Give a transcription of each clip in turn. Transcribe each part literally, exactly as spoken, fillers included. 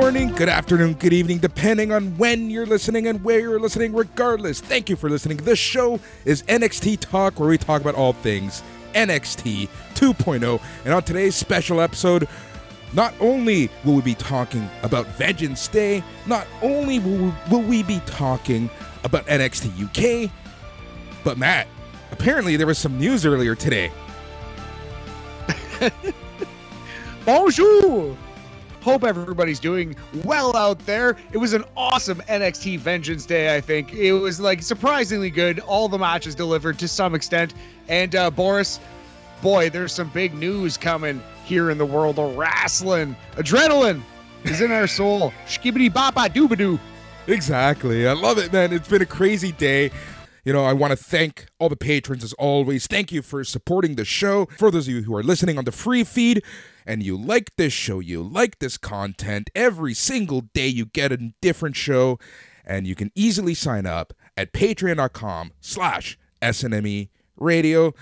morning, good afternoon, good evening, depending on when you're listening and where you're listening. Regardless, thank you for listening. This show is N X T Talk, where we talk about all things N X T two point oh. And on today's special episode, not only will we be talking about Vengeance Day, not only will will we be talking about N X T U K, but Matt, apparently there was some news earlier today. Bonjour! Hope everybody's doing well out there. It was an awesome N X T Vengeance Day, I think. It was like surprisingly good. All the matches delivered to some extent. And uh, Boris, boy, there's some big news coming here in the world of wrestling. Adrenaline is in our soul. Shkibbity bapa doobadoo. Exactly. I love it, man. It's been a crazy day. You know, I want to thank all the patrons as always. Thank you for supporting the show. For those of you who are listening on the free feed and you like this show, you like this content, every single day you get a different show, and you can easily sign up at patreon.com slash SNME radio.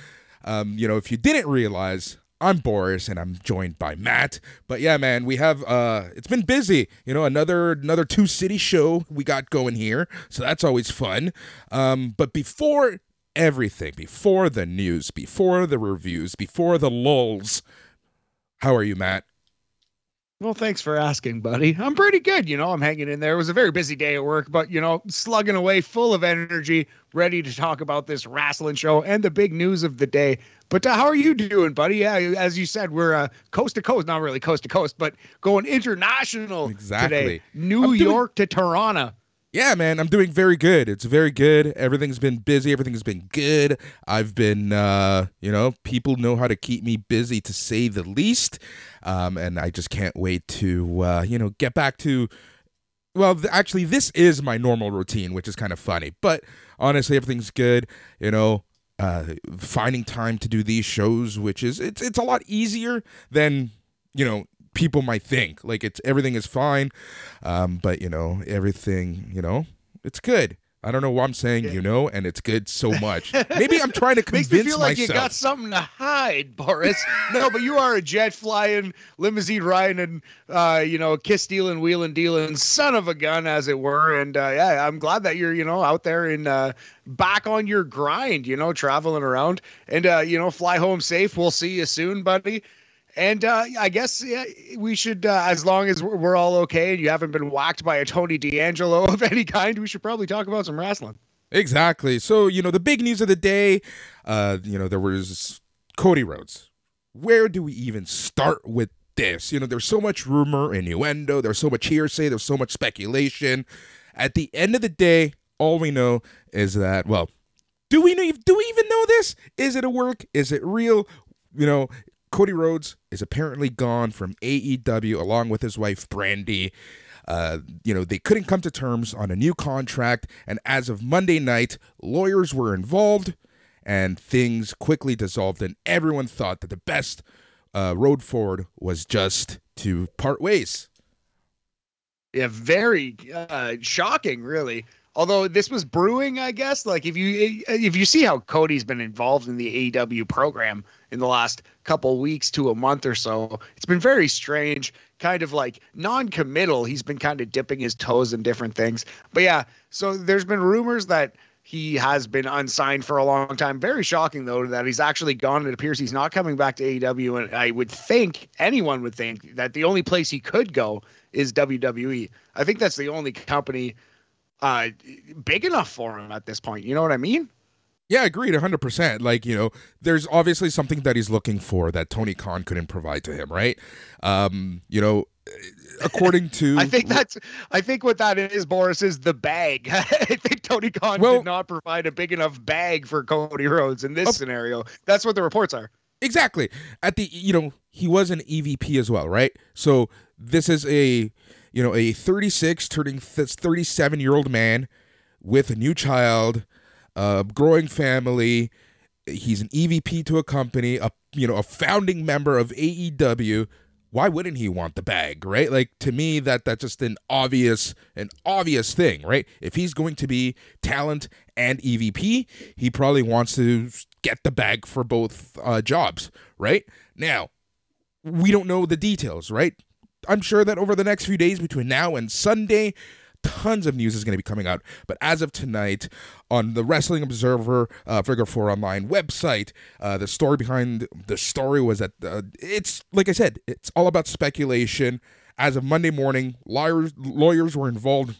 Um, you know, if you didn't realize, I'm Boris and I'm joined by Matt. But yeah, man, we have, uh, it's been busy. You know, another another two-city show we got going here, so that's always fun. Um, but before everything, before the news, before the reviews, before the lulls, how are you, Matt? Well, thanks for asking, buddy. I'm pretty good. You know, I'm hanging in there. It was a very busy day at work, but, you know, slugging away, full of energy, ready to talk about this wrestling show and the big news of the day. But uh, how are you doing, buddy? Yeah, as you said, we're uh, coast to coast, not really coast to coast, but going international exactly. Today. New I'm York doing- to Toronto. Yeah, man, I'm doing very good. It's very good. Everything's been busy. Everything's been good. I've been, uh, you know, people know how to keep me busy, to say the least. Um, and I just can't wait to, uh, you know, get back to, well, th- actually, this is my normal routine, which is kind of funny. But honestly, everything's good, you know. Uh, finding time to do these shows, which is, it's it's a lot easier than, you know, people might think. Like, it's, everything is fine, um but you know, everything, you know, it's good. I don't know why I'm saying, you know, and it's good so much. Maybe I'm trying to convince myself. Makes me feel like myself. You got something to hide, Boris. No, but you are a jet flying, limousine riding, and uh, you know, kiss dealing, wheeling, dealing, son of a gun, as it were. And uh, yeah, I'm glad that you're, you know, out there and uh, back on your grind. You know, traveling around, and uh, you know, fly home safe. We'll see you soon, buddy. And uh, I guess yeah, we should, uh, as long as we're all okay and you haven't been whacked by a Tony D'Angelo of any kind, we should probably talk about some wrestling. Exactly. So, you know, the big news of the day, uh, you know, there was Cody Rhodes. Where do we even start with this? You know, there's so much rumor, innuendo, there's so much hearsay, there's so much speculation. At the end of the day, all we know is that, well, do we know, do we even know this? Is it a work? Is it real? You know, Cody Rhodes is apparently gone from A E W along with his wife, Brandy. Uh, you know, they couldn't come to terms on a new contract. And as of Monday night, lawyers were involved and things quickly dissolved. And everyone thought that the best uh, road forward was just to part ways. Yeah, very uh, shocking, really. Although this was brewing, I guess, like if you if you see how Cody's been involved in the A E W program in the last couple weeks to a month or so, it's been very strange, kind of like non-committal. He's been kind of dipping his toes in different things. But yeah, so there's been rumors that he has been unsigned for a long time. Very shocking, though, that he's actually gone. It appears he's not coming back to A E W. And I would think, anyone would think, that the only place he could go is W W E. I think that's the only company Uh, big enough for him at this point. You know what I mean? Yeah, agreed, one hundred percent. Like, you know, there's obviously something that he's looking for that Tony Khan couldn't provide to him, right? Um, you know, according to... I think that's... I think what that is, Boris, is the bag. I think Tony Khan well, did not provide a big enough bag for Cody Rhodes in this uh, scenario. That's what the reports are. Exactly. At the, you know, he was an E V P as well, right? So this is a... You know, a thirty-six turning thirty-seven-year-old man with a new child, a growing family. He's an E V P to a company, a you know, a founding member of A E W. Why wouldn't he want the bag, right? Like, to me, that that's just an obvious, an obvious thing, right? If he's going to be talent and E V P, he probably wants to get the bag for both uh, jobs, right? Now, we don't know the details, right? I'm sure that over the next few days between now and Sunday, tons of news is going to be coming out. But as of tonight, on the Wrestling Observer uh, Figure four Online website, uh, the story behind the story was that uh, it's, like I said, it's all about speculation. As of Monday morning, lawyers, lawyers were involved,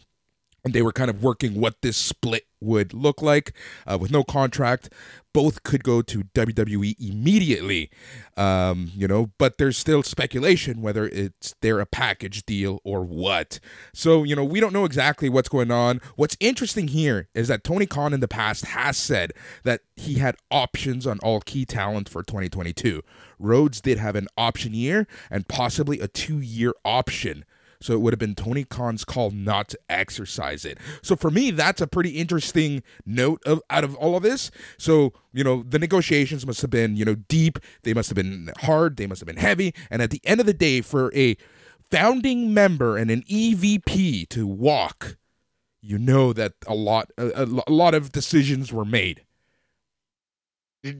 and they were kind of working what this split would look like. Uh, with no contract, both could go to W W E immediately, um, you know, but there's still speculation whether it's they're a package deal or what. So, you know, we don't know exactly what's going on. What's interesting here is that Tony Khan in the past has said that he had options on all key talent for twenty twenty-two. Rhodes did have an option year and possibly a two-year option. So it would have been Tony Khan's call not to exercise it. So for me, that's a pretty interesting note of, out of all of this. So, you know, the negotiations must have been, you know, deep. They must have been hard. They must have been heavy. And at the end of the day, for a founding member and an E V P to walk, you know that a lot, a, a lot of decisions were made.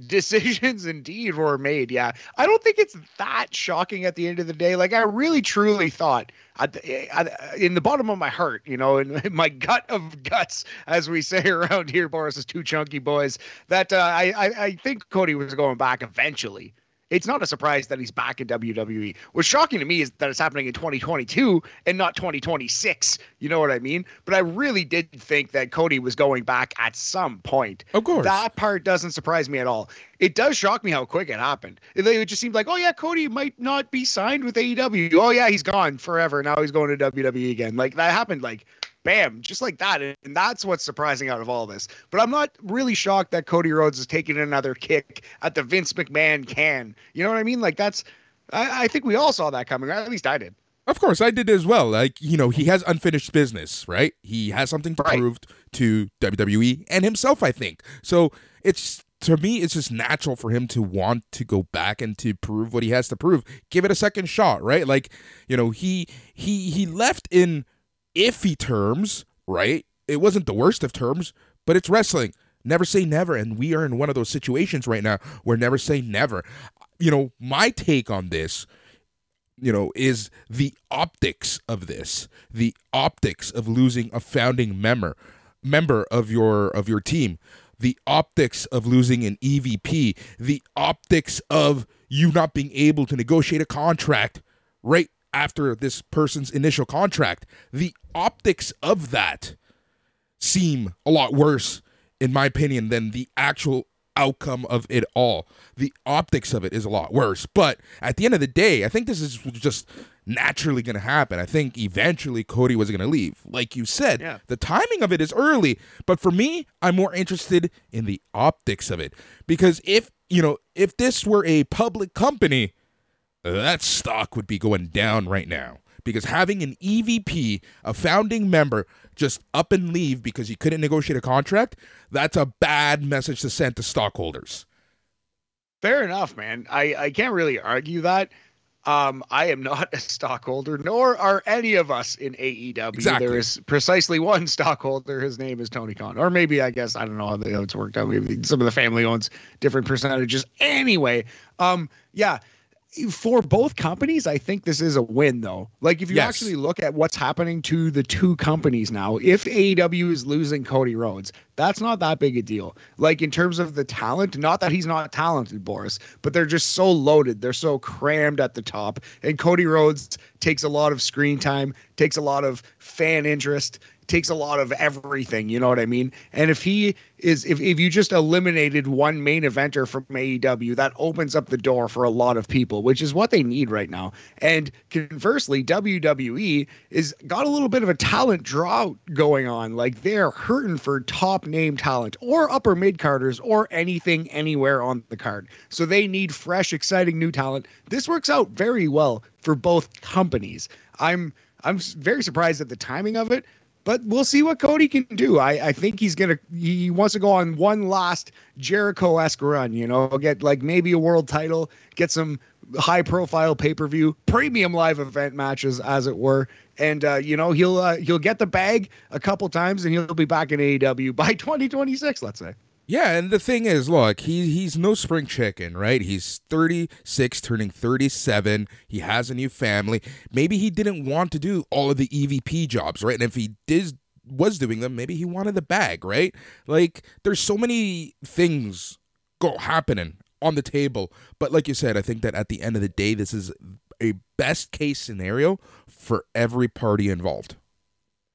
Decisions indeed were made. Yeah, I don't think it's that shocking at the end of the day. Like, I really truly thought I, I, in the bottom of my heart, you know, in my gut of guts, as we say around here, Boris is two chunky boys, that uh, I, I, I think Cody was going back eventually. It's not a surprise that he's back in W W E. What's shocking to me is that it's happening in twenty twenty-two and not twenty twenty-six. You know what I mean? But I really did think that Cody was going back at some point. Of course. That part doesn't surprise me at all. It does shock me how quick it happened. It just seemed like, oh, yeah, Cody might not be signed with A E W. Oh, yeah, he's gone forever. Now he's going to W W E again. Like, that happened, like, bam, just like that. And that's what's surprising out of all this. But I'm not really shocked that Cody Rhodes is taking another kick at the Vince McMahon can. You know what I mean? Like, that's, I, I think we all saw that coming. At least I did. Of course, I did as well. Like, you know, he has unfinished business, right? He has something to right. prove to W W E and himself, I think. So it's, to me, it's just natural for him to want to go back and to prove what he has to prove. Give it a second shot, right? Like, you know, he he he left in iffy terms, right? It wasn't the worst of terms, but it's wrestling. Never say never, and we are in one of those situations right now where never say never. You know, my take on this, you know, is the optics of this, the optics of losing a founding member, member of your of your team, the optics of losing an E V P, the optics of you not being able to negotiate a contract right after this person's initial contract. The optics of that seem a lot worse, in my opinion, than the actual outcome of it all. The optics of it is a lot worse. But at the end of the day, I think this is just naturally going to happen. I think eventually Cody was going to leave. Like you said, yeah. The timing of it is early. But for me, I'm more interested in the optics of it. Because if, you know, if this were a public company, that stock would be going down right now. Because having an E V P, a founding member, just up and leave because you couldn't negotiate a contract, that's a bad message to send to stockholders. Fair enough, man. I, I can't really argue that. Um, I am not a stockholder, nor are any of us in A E W. Exactly. There is precisely one stockholder. His name is Tony Khan. Or maybe, I guess, I don't know how it's worked out. Maybe some of the family owns different percentages. Anyway, um, yeah. For both companies, I think this is a win, though. Like, if you yes. actually look at what's happening to the two companies now, if A E W is losing Cody Rhodes, that's not that big a deal. Like, in terms of the talent, not that he's not talented, Boris, but they're just so loaded. They're so crammed at the top. And Cody Rhodes takes a lot of screen time, takes a lot of fan interest, takes a lot of everything, you know what I mean? And if he is, if, if you just eliminated one main eventer from A E W, that opens up the door for a lot of people, which is what they need right now. And conversely, W W E is got a little bit of a talent drought going on. Like, they're hurting for top name talent or upper mid carders or anything anywhere on the card. So they need fresh, exciting new talent. This works out very well for both companies. I'm, I'm very surprised at the timing of it. But we'll see what Cody can do. I, I think he's going to – he wants to go on one last Jericho-esque run, you know, get like maybe a world title, get some high-profile pay-per-view, premium live event matches, as it were. And, uh, you know, he'll uh, he'll get the bag a couple times, and he'll be back in A E W by twenty twenty-six, let's say. Yeah, and the thing is, look, he he's no spring chicken, right? He's thirty-six, turning thirty-seven. He has a new family. Maybe he didn't want to do all of the E V P jobs, right? And if he did, was doing them, maybe he wanted the bag, right? Like, there's so many things go happening on the table. But like you said, I think that at the end of the day, this is a best case scenario for every party involved.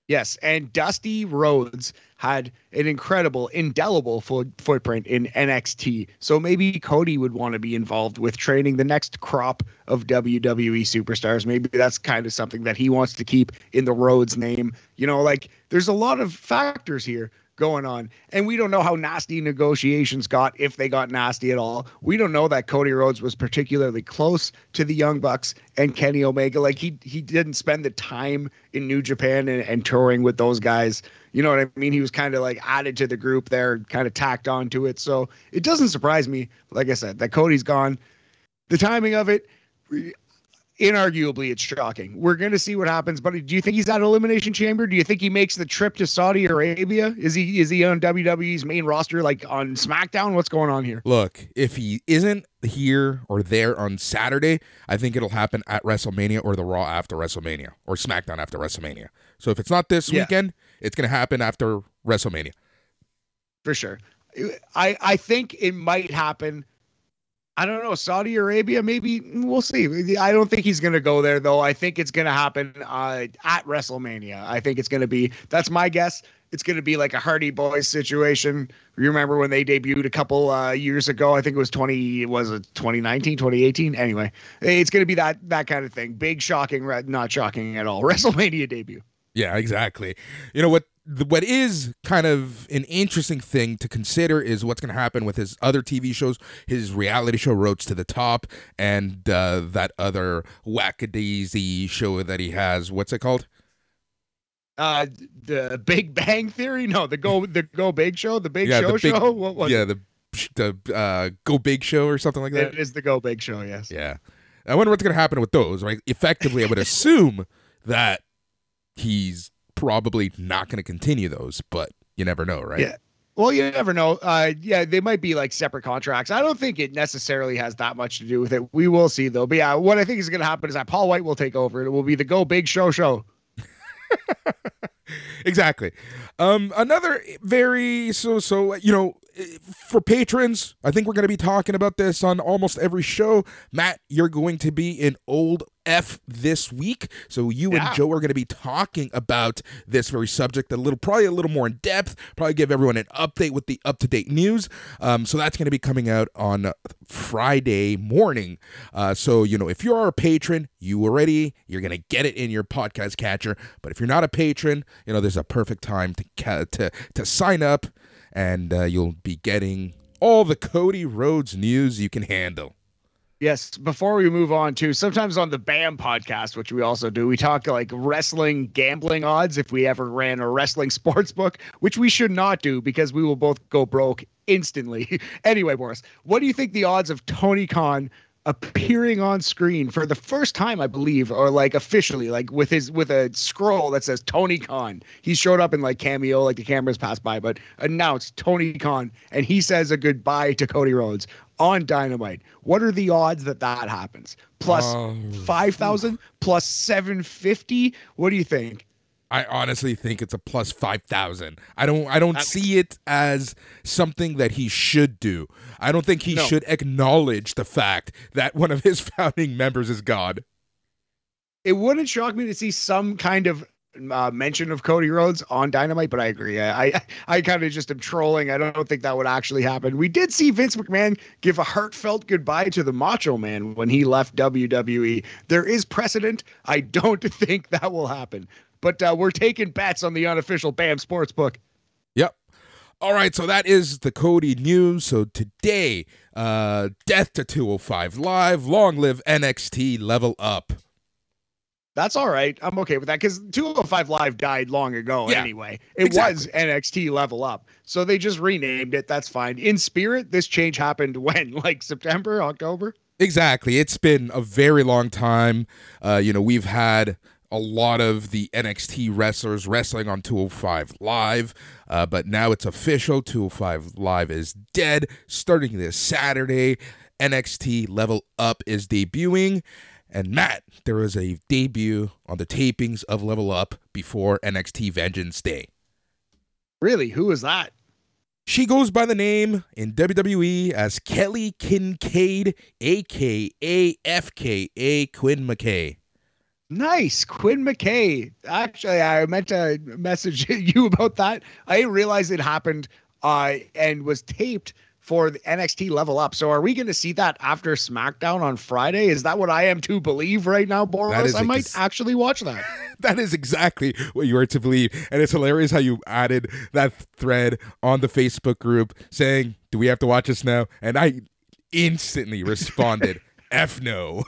Yes, and Dusty Rhodes had an incredible, indelible fo- footprint in N X T. So maybe Cody would want to be involved with training the next crop of W W E superstars. Maybe that's kind of something that he wants to keep in the Rhodes name. You know, like, there's a lot of factors here going on, and we don't know how nasty negotiations got, if they got nasty at all. We don't know that Cody Rhodes was particularly close to the Young Bucks and Kenny Omega. Like, he he didn't spend the time in New Japan and, and touring with those guys. You know what I mean? He was kind of like added to the group there, kind of tacked onto it. So it doesn't surprise me, like I said, that Cody's gone. The timing of it, inarguably, it's shocking. We're going to see what happens, but do you think he's at Elimination Chamber? Do you think he makes the trip to Saudi Arabia? Is he is he on W W E's main roster, like on SmackDown? What's going on here? Look, if he isn't here or there on Saturday, I think it'll happen at WrestleMania or the Raw after WrestleMania or SmackDown after WrestleMania. So if it's not this yeah. weekend, it's going to happen after WrestleMania. For sure. I, I think it might happen. I don't know, Saudi Arabia, maybe. We'll see. I don't think he's going to go there, though. I think it's going to happen uh, at WrestleMania. I think it's going to be, that's my guess. It's going to be like a Hardy Boys situation. You remember when they debuted a couple uh, years ago? I think it was twenty, was it twenty nineteen, twenty eighteen? Anyway, it's going to be that that kind of thing. Big, shocking, not shocking at all. WrestleMania debut. Yeah, exactly. You know what? What is kind of an interesting thing to consider is what's going to happen with his other T V shows, his reality show Roads to the Top, and uh, that other whack-a-daisy show that he has. What's it called? Uh, the Big Bang Theory? No, the Go the Go Big Show, the Big yeah, Show the big, show. What was yeah, the the uh, Go Big Show or something like that. It is the Go Big Show. Yes. Yeah, I wonder what's going to happen with those. Right? Effectively, I would assume that he's probably not going to continue those, but you never know, right? Yeah. Well, you never know. Uh, yeah, they might be like separate contracts. I don't think it necessarily has that much to do with it. We will see, though. But yeah, what I think is going to happen is that Paul White will take over. It will be the Go Big Show show. Exactly. Um, another very so so you know, for patrons, I think we're going to be talking about this on almost every show. Matt, you're going to be in Old F this week, so you yeah. and Joe are going to be talking about this very subject a little, probably a little more in depth, probably give everyone an update with the up-to-date news. Um, so that's going to be coming out on Friday morning. Uh, so, you know, if you are a patron, you already, you're going to get it in your podcast catcher. But if you're not a patron, you know, there's a perfect time to, to, to sign up, and uh, you'll be getting all the Cody Rhodes news you can handle. Yes, before we move on to, sometimes on the BAM podcast, which we also do, we talk like wrestling gambling odds if we ever ran a wrestling sports book, which we should not do because we will both go broke instantly. Anyway, Boris, what do you think the odds of Tony Khan appearing on screen for the first time, I believe, or like officially, like with his with a scroll that says Tony Khan? He showed up in like cameo, like the cameras passed by, but announced Tony Khan, and he says a goodbye to Cody Rhodes on Dynamite. What are the odds that that happens? Plus um, five thousand, plus seven fifty. What do you think? I honestly think it's a plus five thousand. I don't I don't see it as something that he should do. I don't think he no. should acknowledge the fact that one of his founding members is gone. It wouldn't shock me to see some kind of Uh, mention of Cody Rhodes on Dynamite, but I agree. I I, I kind of just am trolling. I don't think that would actually happen. We did see Vince McMahon give a heartfelt goodbye to the Macho Man when he left W W E. There is precedent. I don't think that will happen, but uh, we're taking bets on the unofficial BAM Sportsbook. Yep. All right, so that is the Cody news. So today, uh, death to two oh five Live, long live N X T, level up. That's all right. I'm okay with that because two oh five Live died long ago yeah, anyway. It exactly. was N X T Level Up. So they just renamed it. That's fine. In spirit, this change happened when? Like September, October? Exactly. It's been a very long time. Uh, you know, we've had a lot of the N X T wrestlers wrestling on two oh five Live, uh, but now it's official. two oh five Live is dead. Starting this Saturday, N X T Level Up is debuting. And Matt, there was a debut on the tapings of Level Up before N X T Vengeance Day. Really? Who is that? She goes by the name in W W E as Kelly Kincaid, a k a. F K A. Quinn McKay. Nice. Quinn McKay. Actually, I meant to message you about that. I didn't realize it happened uh, and was taped for the N X T Level Up. So are we going to see that after SmackDown on Friday? Is that what I am to believe right now, Boris? I ex- might actually watch that. That is exactly what you are to believe. And it's hilarious how you added that thread on the Facebook group saying, do we have to watch this now? And I instantly responded, F no.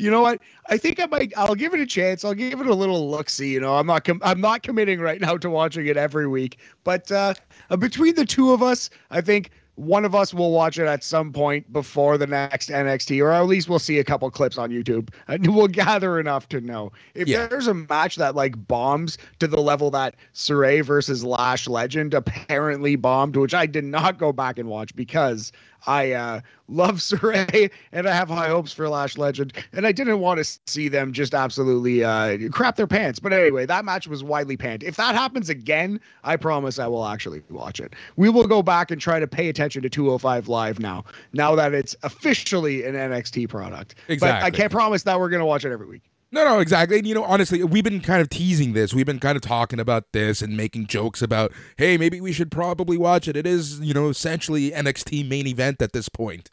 You know what? I think I might. I'll give it a chance. I'll give it a little look-see. You know, I'm not. Com- I'm not committing right now to watching it every week. But uh, between the two of us, I think one of us will watch it at some point before the next N X T, or at least we'll see a couple clips on YouTube, and we'll gather enough to know if yeah. there's a match that like bombs to the level that Sarray versus Lash Legend apparently bombed, which I did not go back and watch because I uh, love Sarray and I have high hopes for Lash Legend, and I didn't want to see them just absolutely uh, crap their pants. But anyway, that match was widely panned. If that happens again, I promise I will actually watch it. We will go back and try to pay attention to two oh five Live now, now that it's officially an N X T product. Exactly. But I can't promise that we're going to watch it every week. No, no, exactly. And, you know, honestly, we've been kind of teasing this. We've been kind of talking about this and making jokes about, hey, maybe we should probably watch it. It is, you know, essentially N X T main event at this point.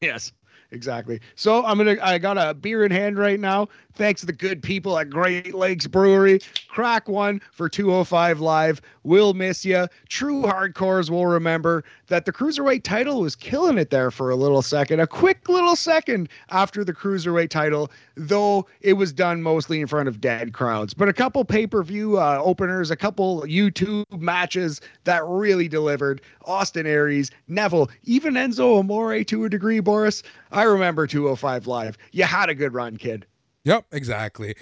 Yes, exactly. So I'm going to, I got a beer in hand right now. Thanks to the good people at Great Lakes Brewery. Crack one for two oh five Live. We'll miss you. True hardcores will remember that the Cruiserweight title was killing it there for a little second, a quick little second after the Cruiserweight title, though it was done mostly in front of dead crowds. But a couple pay-per-view uh, openers, a couple YouTube matches that really delivered. Austin Aries, Neville, even Enzo Amore to a degree, Boris. I remember two oh five Live. You had a good run, kid. Yep, exactly.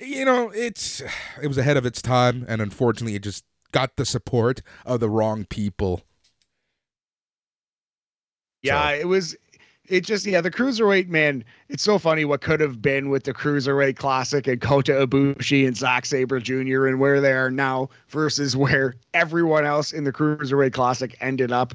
You know, it's it was ahead of its time, and unfortunately, it just got the support of the wrong people. Yeah, so. it was, it just, yeah, the Cruiserweight, man, it's so funny what could have been with the Cruiserweight Classic and Kota Ibushi and Zack Sabre Junior and where they are now versus where everyone else in the Cruiserweight Classic ended up.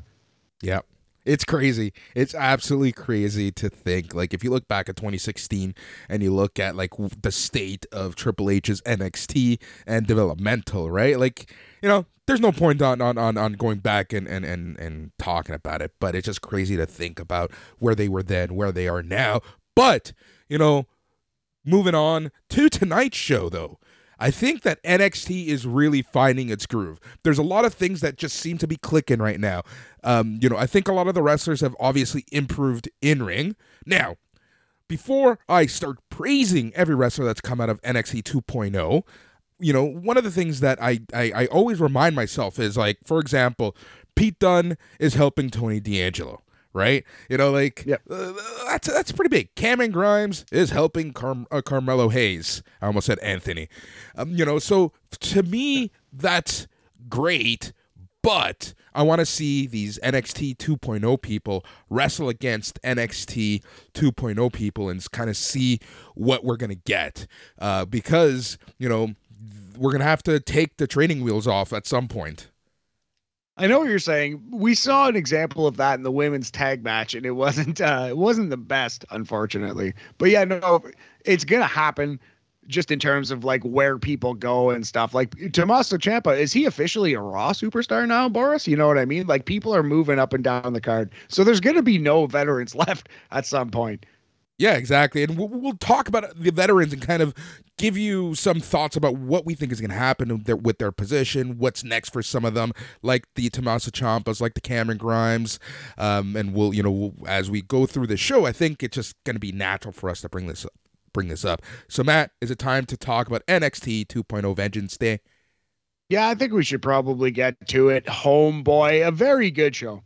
Yep. It's crazy. It's absolutely crazy to think. Like, if you look back at twenty sixteen and you look at, like, the state of Triple H's N X T and developmental, right? Like, you know, there's no point on on, on, on going back and, and, and, and talking about it, but it's just crazy to think about where they were then, where they are now. But, you know, moving on to tonight's show, though. I think that N X T is really finding its groove. There's a lot of things that just seem to be clicking right now. Um, you know, I think a lot of the wrestlers have obviously improved in ring. Now, before I start praising every wrestler that's come out of N X T two point oh, you know, one of the things that I, I, I always remind myself is, like, for example, Pete Dunne is helping Tony D'Angelo. Right? You know, like, yep. uh, that's that's pretty big. Cameron Grimes is helping Car- uh, Carmelo Hayes. I almost said Anthony. Um, you know, so to me, that's great, but I want to see these N X T two point oh people wrestle against N X T two point oh people and kind of see what we're going to get. Uh, because, you know, we're going to have to take the training wheels off at some point. I know what you're saying. We saw an example of that in the women's tag match, and it wasn't uh, it wasn't the best, unfortunately. But yeah, no, it's gonna happen. Just in terms of like where people go and stuff. Like Tommaso Ciampa, is he officially a Raw superstar now, Boris? You know what I mean? Like people are moving up and down the card, so there's gonna be no veterans left at some point. Yeah, exactly. And we'll, we'll talk about the veterans and kind of give you some thoughts about what we think is going to happen with their, with their position, what's next for some of them, like the Tommaso Ciampas, like the Cameron Grimes. Um, and we'll, you know, we'll, as we go through the show, I think it's just going to be natural for us to bring this up, bring this up. So, Matt, is it time to talk about N X T two point oh Vengeance Day? Yeah, I think we should probably get to it. Homeboy, a very good show.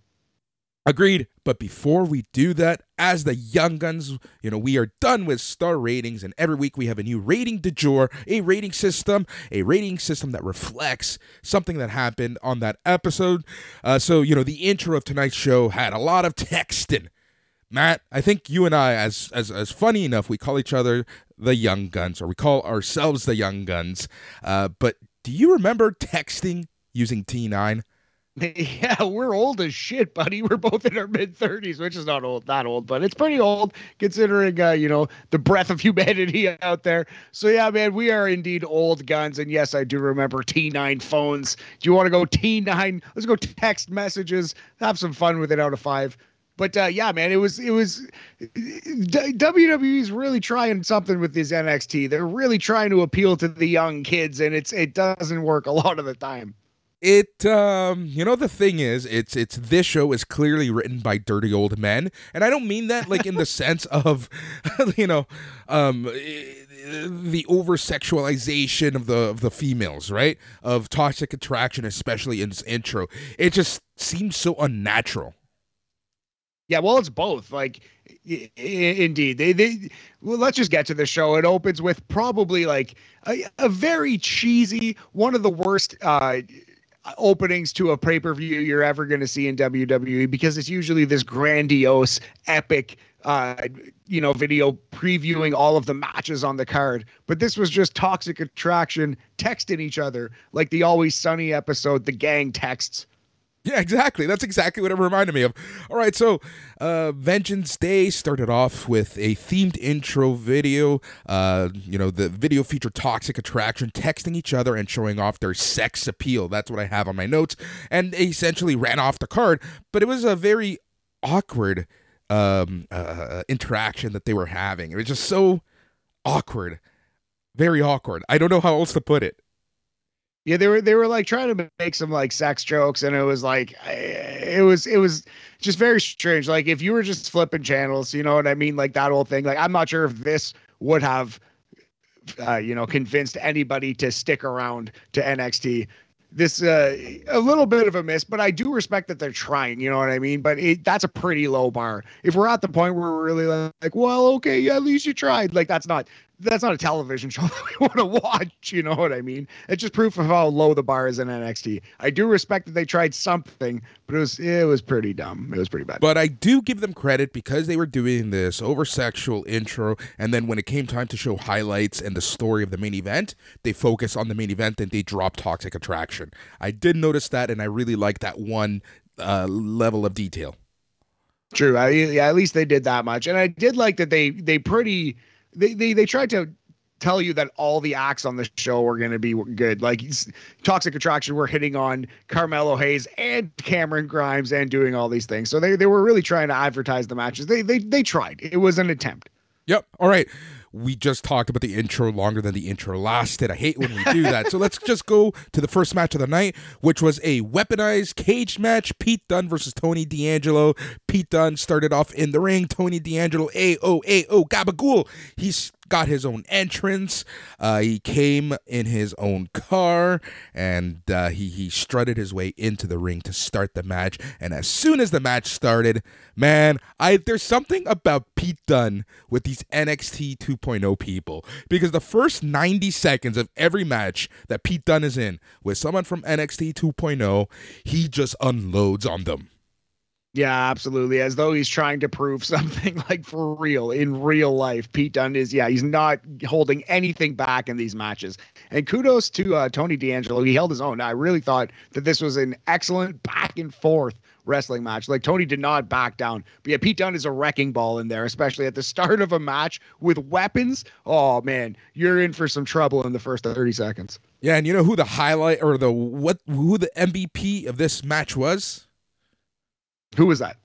Agreed. But before we do that, as the Young Guns, you know, we are done with star ratings, and every week we have a new rating du jour, a rating system, a rating system that reflects something that happened on that episode. Uh, so, you know, the intro of tonight's show had a lot of texting. Matt, I think you and I, as as as funny enough, we call each other the Young Guns, or we call ourselves the Young Guns. Uh, but do you remember texting using T nine? Yeah, we're old as shit, buddy. We're both in our mid-thirties, which is not old, not old, but it's pretty old considering, uh, you know, the breadth of humanity out there. So, yeah, man, we are indeed old guns. And, yes, I do remember T nine phones. Do you want to go T nine? Let's go text messages. Have some fun with it out of five. But, uh, yeah, man, it was it was W W E's really trying something with this N X T. They're really trying to appeal to the young kids, and it's it doesn't work a lot of the time. It, um, you know, the thing is, it's, it's, this show is clearly written by dirty old men. And I don't mean that like in the sense of, you know, um, the over sexualization of the, of the females, right? Of Toxic Attraction, especially in this intro. It just seems so unnatural. Yeah, well, it's both. Like, I- I- indeed, they they. Well, let's just get to the show. It opens with probably like a, a very cheesy, one of the worst uh, openings to a pay-per-view you're ever going to see in W W E, because it's usually this grandiose, epic, uh, you know, video previewing all of the matches on the card. But this was just Toxic Attraction texting each other, like the Always Sunny episode, the gang texts. Yeah, exactly. That's exactly what it reminded me of. All right, so uh, Vengeance Day started off with a themed intro video. Uh, you know, the video featured Toxic Attraction texting each other and showing off their sex appeal. That's what I have on my notes. And they essentially ran off the card, but it was a very awkward um, uh, interaction that they were having. It was just so awkward, very awkward. I don't know how else to put it. Yeah, they were they were like trying to make some like sex jokes, and it was like it was it was just very strange. Like if you were just flipping channels, you know what I mean? Like that whole thing. Like I'm not sure if this would have, uh, you know, convinced anybody to stick around to N X T. This uh, a little bit of a miss, but I do respect that they're trying. You know what I mean? But it, that's a pretty low bar. If we're at the point where we're really like, well, okay, yeah, at least you tried. Like that's not. That's not a television show that we want to watch. You know what I mean? It's just proof of how low the bar is in N X T. I do respect that they tried something, but it was it was pretty dumb. It was pretty bad. But I do give them credit because they were doing this over-sexual intro, and then when it came time to show highlights and the story of the main event, they focused on the main event and they dropped Toxic Attraction. I did notice that, and I really like that one uh, level of detail. True. I, yeah, at least they did that much. And I did like that they they pretty... They, they they tried to tell you that all the acts on the show were going to be good. Like Toxic Attraction were hitting on Carmelo Hayes and Cameron Grimes and doing all these things. So they, they were really trying to advertise the matches. They, they, they tried. It was an attempt. Yep. All right. We just talked about the intro longer than the intro lasted. I hate when we do that. So let's just go to the first match of the night, which was a weaponized cage match. Pete Dunne versus Tony D'Angelo. Pete Dunne started off in the ring. Tony D'Angelo, A O, A O, Gabagool. He's got his own entrance. Uh, he came in his own car, and uh, he, he strutted his way into the ring to start the match. And as soon as the match started, man, I there's something about Pete Dunne with these N X T two point oh people, because the first ninety seconds of every match that Pete Dunne is in with someone from N X T two point oh, he just unloads on them. Yeah, absolutely. As though he's trying to prove something, like for real, in real life. Pete Dunne is, yeah, he's not holding anything back in these matches. And kudos to uh, Tony D'Angelo. He held his own. I really thought that this was an excellent back and forth wrestling match. Like Tony did not back down. But yeah, Pete Dunne is a wrecking ball in there, especially at the start of a match with weapons. Oh, man, you're in for some trouble in the first thirty seconds. Yeah, and you know who the highlight or the what who the M V P of this match was? Who was that?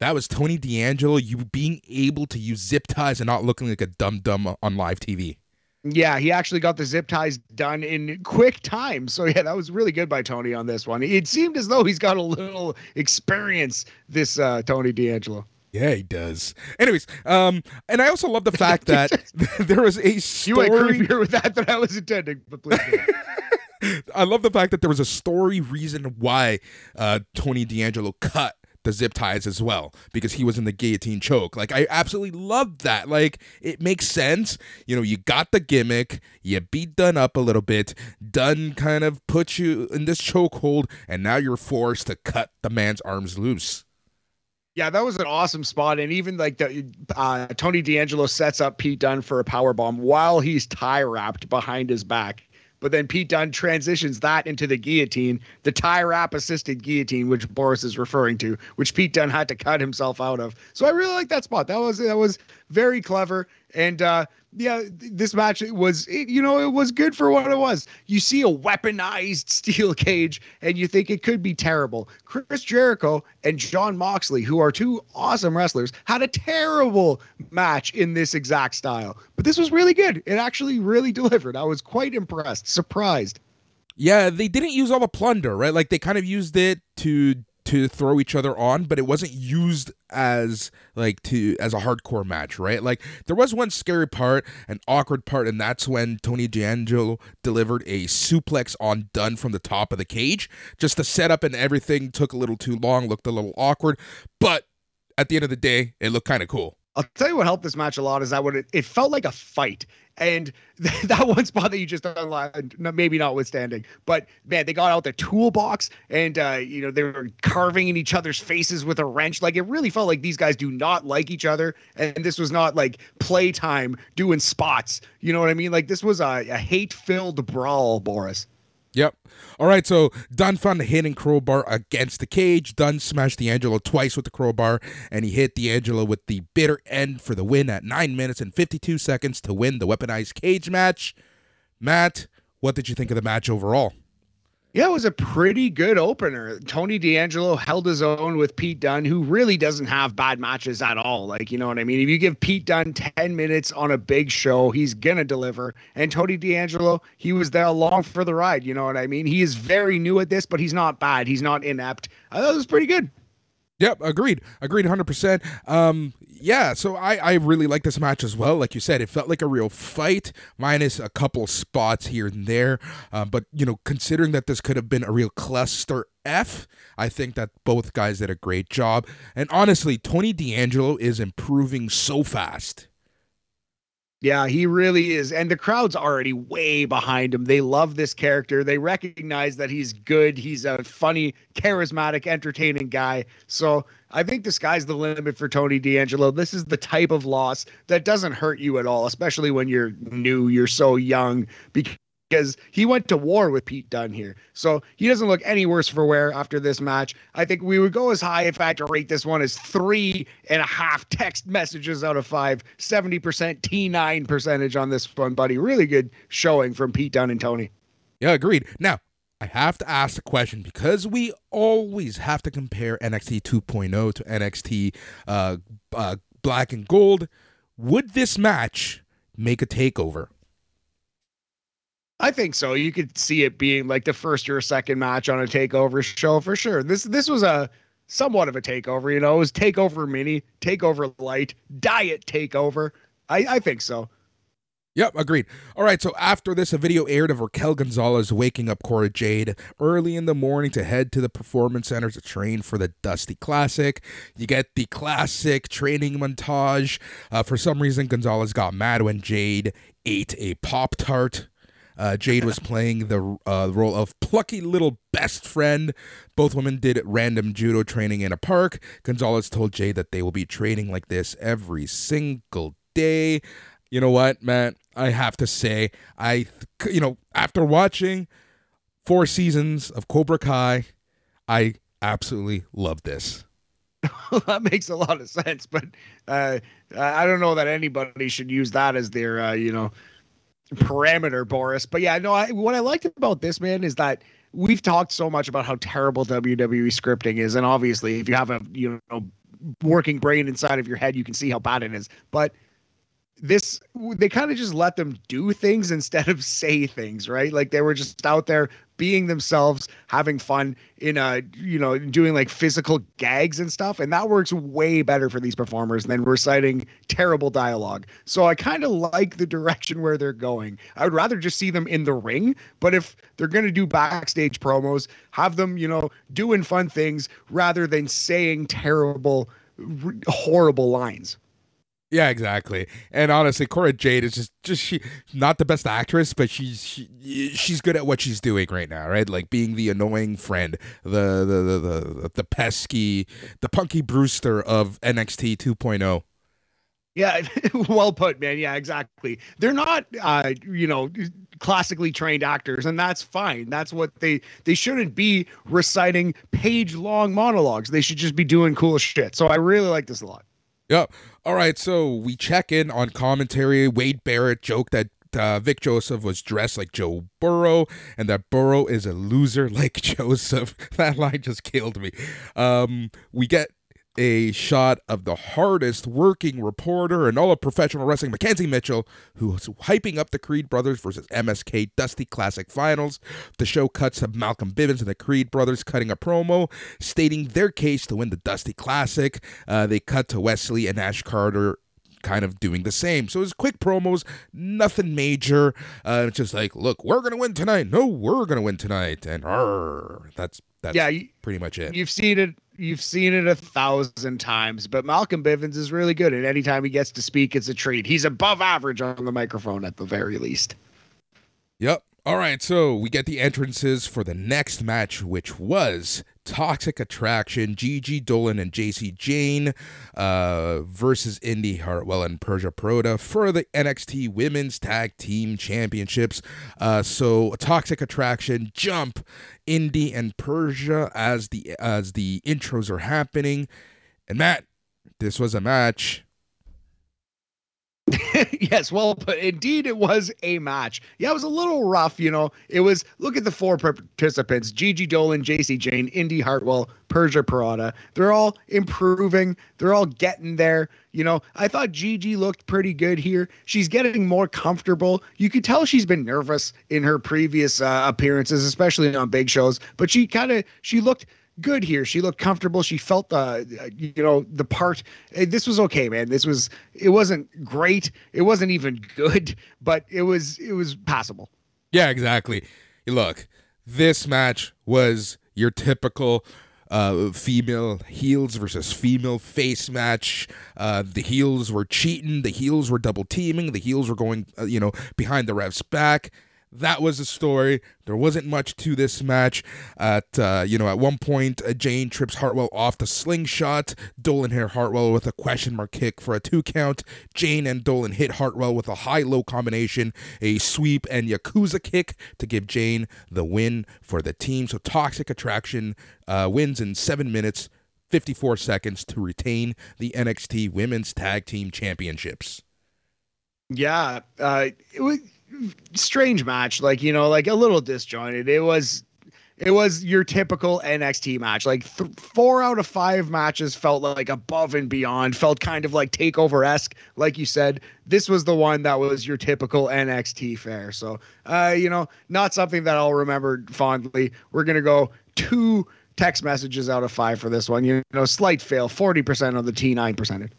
That was Tony D'Angelo. You being able to use zip ties and not looking like a dumb dumb on live T V. Yeah, he actually got the zip ties done in quick time. So, yeah, that was really good by Tony on this one. It seemed as though he's got a little experience, this uh, Tony D'Angelo. Yeah, he does. Anyways, um, and I also love the fact that there was a story. You went creepier with that than I was intending, but please. I love the fact that there was a story reason why uh, Tony D'Angelo cut the zip ties as well because he was in the guillotine choke. Like, I absolutely loved that. Like, it makes sense. You know, you got the gimmick, you beat Dunne up a little bit, Dunne kind of put you in this chokehold, and now you're forced to cut the man's arms loose. Yeah, that was an awesome spot. And even like the uh, Tony D'Angelo sets up Pete Dunne for a powerbomb while he's tie wrapped behind his back. But then Pete Dunne transitions that into the guillotine, the tie wrap assisted guillotine, which Boris is referring to, which Pete Dunne had to cut himself out of. So I really like that spot. That was that was very clever. And uh, yeah, this match was, it, you know, it was good for what it was. You see a weaponized steel cage and you think it could be terrible. Chris Jericho and Jon Moxley, who are two awesome wrestlers, had a terrible match in this exact style. But this was really good. It actually really delivered. I was quite impressed, surprised. Yeah, they didn't use all the plunder, right? Like they kind of used it to to throw each other on, but it wasn't used as like to as a hardcore match, right? Like there was one scary part, an awkward part, and that's when Tony D'Angelo delivered a suplex on Dunne from the top of the cage. Just the setup and everything took a little too long, looked a little awkward, but at the end of the day, it looked kind of cool. I'll tell you what helped this match a lot is that when it, it felt like a fight. And th- that one spot that you just unlined, maybe notwithstanding, but man, they got out the toolbox and, uh, you know, they were carving in each other's faces with a wrench. Like it really felt like these guys do not like each other. And this was not like playtime doing spots. You know what I mean? Like this was a, a hate-filled brawl, Boris. Yep. All right, so Dunne found the hidden crowbar against the cage. Dunne smashed D'Angelo twice with the crowbar, and he hit D'Angelo with the bitter end for the win at nine minutes and fifty-two seconds to win the weaponized cage match. Matt, what did you think of the match overall? Yeah, it was a pretty good opener. Tony D'Angelo held his own with Pete Dunne, who really doesn't have bad matches at all. Like, you know what I mean? If you give Pete Dunne ten minutes on a big show, he's going to deliver. And Tony D'Angelo, he was there along for the ride. You know what I mean? He is very new at this, but he's not bad. He's not inept. I thought it was pretty good. Yep, agreed. Agreed one hundred percent. Um, yeah, so I, I really like this match as well. Like you said, it felt like a real fight, minus a couple spots here and there. Uh, but, you know, considering that this could have been a real cluster F, I think that both guys did a great job. And honestly, Tony D'Angelo is improving so fast. Yeah, he really is. And the crowd's already way behind him. They love this character. They recognize that he's good. He's a funny, charismatic, entertaining guy. So I think the sky's the limit for Tony D'Angelo. This is the type of loss that doesn't hurt you at all, especially when you're new, you're so young, because he went to war with Pete Dunne here. So he doesn't look any worse for wear after this match. I think we would go as high, in fact, to rate this one as three and a half text messages out of five, seventy percent T nine percentage on this one, buddy. Really good showing from Pete Dunne and Tony. Yeah, agreed. Now, I have to ask the question because we always have to compare N X T two point oh to N X T uh, uh, Black and Gold. Would this match make a takeover? I think so. You could see it being like the first or second match on a takeover show for sure. This this was a somewhat of a takeover, you know. It was takeover mini, takeover light, diet takeover. I, I think so. Yep, agreed. All right, so after this, a video aired of Raquel Gonzalez waking up Cora Jade early in the morning to head to the Performance Center to train for the Dusty Classic. You get the classic training montage. Uh, for some reason, Gonzalez got mad when Jade ate a Pop-Tart. Uh, Jade was playing the uh, role of plucky little best friend. Both women did random judo training in a park. Gonzalez told Jade that they will be training like this every single day. You know what, Matt? I have to say, I, th- you know, after watching four seasons of Cobra Kai, I absolutely love this. Well, that makes a lot of sense, but uh, I don't know that anybody should use that as their, uh, you know, parameter, Boris. But yeah, no, I, what I liked about this, man, is that we've talked so much about how terrible W W E scripting is. And obviously if you have a, you know, working brain inside of your head, you can see how bad it is, but this, they kind of just let them do things instead of say things, right? Like they were just out there being themselves, having fun in a, you know, doing like physical gags and stuff. And that works way better for these performers than reciting terrible dialogue. So I kind of like the direction where they're going. I would rather just see them in the ring, but if they're going to do backstage promos, have them, you know, doing fun things rather than saying terrible, r- horrible lines. Yeah, exactly. And honestly, Cora Jade is just, just she not the best actress, but she's she, she's good at what she's doing right now, right? Like being the annoying friend, the the the the, the pesky, the Punky Brewster of N X T two point oh. Yeah, well put, man. Yeah, exactly. They're not, uh, you know, classically trained actors, and that's fine. That's what they they shouldn't be reciting page-long monologues. They should just be doing cool shit. So I really like this a lot. Yep. All right. So we check in on commentary. Wade Barrett joked that uh, Vic Joseph was dressed like Joe Burrow and that Burrow is a loser like Joseph. That line just killed me. Um, we get a shot of the hardest working reporter in all of professional wrestling, Mackenzie Mitchell, who's hyping up the Creed Brothers versus M S K Dusty Classic Finals. The show cuts to Malcolm Bivens and the Creed Brothers cutting a promo, stating their case to win the Dusty Classic. Uh, they cut to Wesley and Nash Carter kind of doing the same. So it's quick promos, nothing major. Uh, it's just like, look, we're going to win tonight. No, we're going to win tonight. And argh, that's, that's yeah, you, pretty much it. You've seen it. You've seen it a thousand times, but Malcolm Bivens is really good. And anytime he gets to speak, it's a treat. He's above average on the microphone at the very least. Yep. All right. So we get the entrances for the next match, which was Toxic Attraction, Gigi Dolan and Jacy Jayne uh, versus Indy Hartwell and Persia Pirotta for the N X T Women's Tag Team Championships. Uh, so Toxic Attraction jump Indy and Persia as the as the intros are happening. And Matt, this was a match. Yes, well, but indeed it was a match. Yeah, it was a little rough, you know. It was, look at the four participants, Gigi Dolan, Jacy Jayne, Indy Hartwell, Persia Pirotta. They're all improving. They're all getting there. You know, I thought Gigi looked pretty good here. She's getting more comfortable. You could tell she's been nervous in her previous uh, appearances, especially on big shows, but she kind of, she looked good here. She looked comfortable. She felt the, you know, the part. This was okay, man. This was, it wasn't great. It wasn't even good, but it was, it was passable. Yeah, exactly. Look, this match was your typical uh, female heels versus female face match. Uh, the heels were cheating. The heels were double teaming. The heels were going, uh, you know, behind the ref's back. That was the story. There wasn't much to this match. At uh, you know, at one point, uh, Jane trips Hartwell off the slingshot. Dolan hit Hartwell with a question mark kick for a two count. Jane and Dolan hit Hartwell with a high-low combination, a sweep and Yakuza kick to give Jane the win for the team. So Toxic Attraction uh, wins in seven minutes, fifty-four seconds to retain the N X T Women's Tag Team Championships. Yeah, uh, it was... strange match, like, you know, like a little disjointed. It was, it was your typical N X T match. Like th- four out of five matches felt like above and beyond, felt kind of like takeover-esque. Like you said, this was the one that was your typical N X T fare. So, uh, you know, not something that I'll remember fondly. We're going to go two text messages out of five for this one. You know, slight fail, forty percent of the T nine percentage.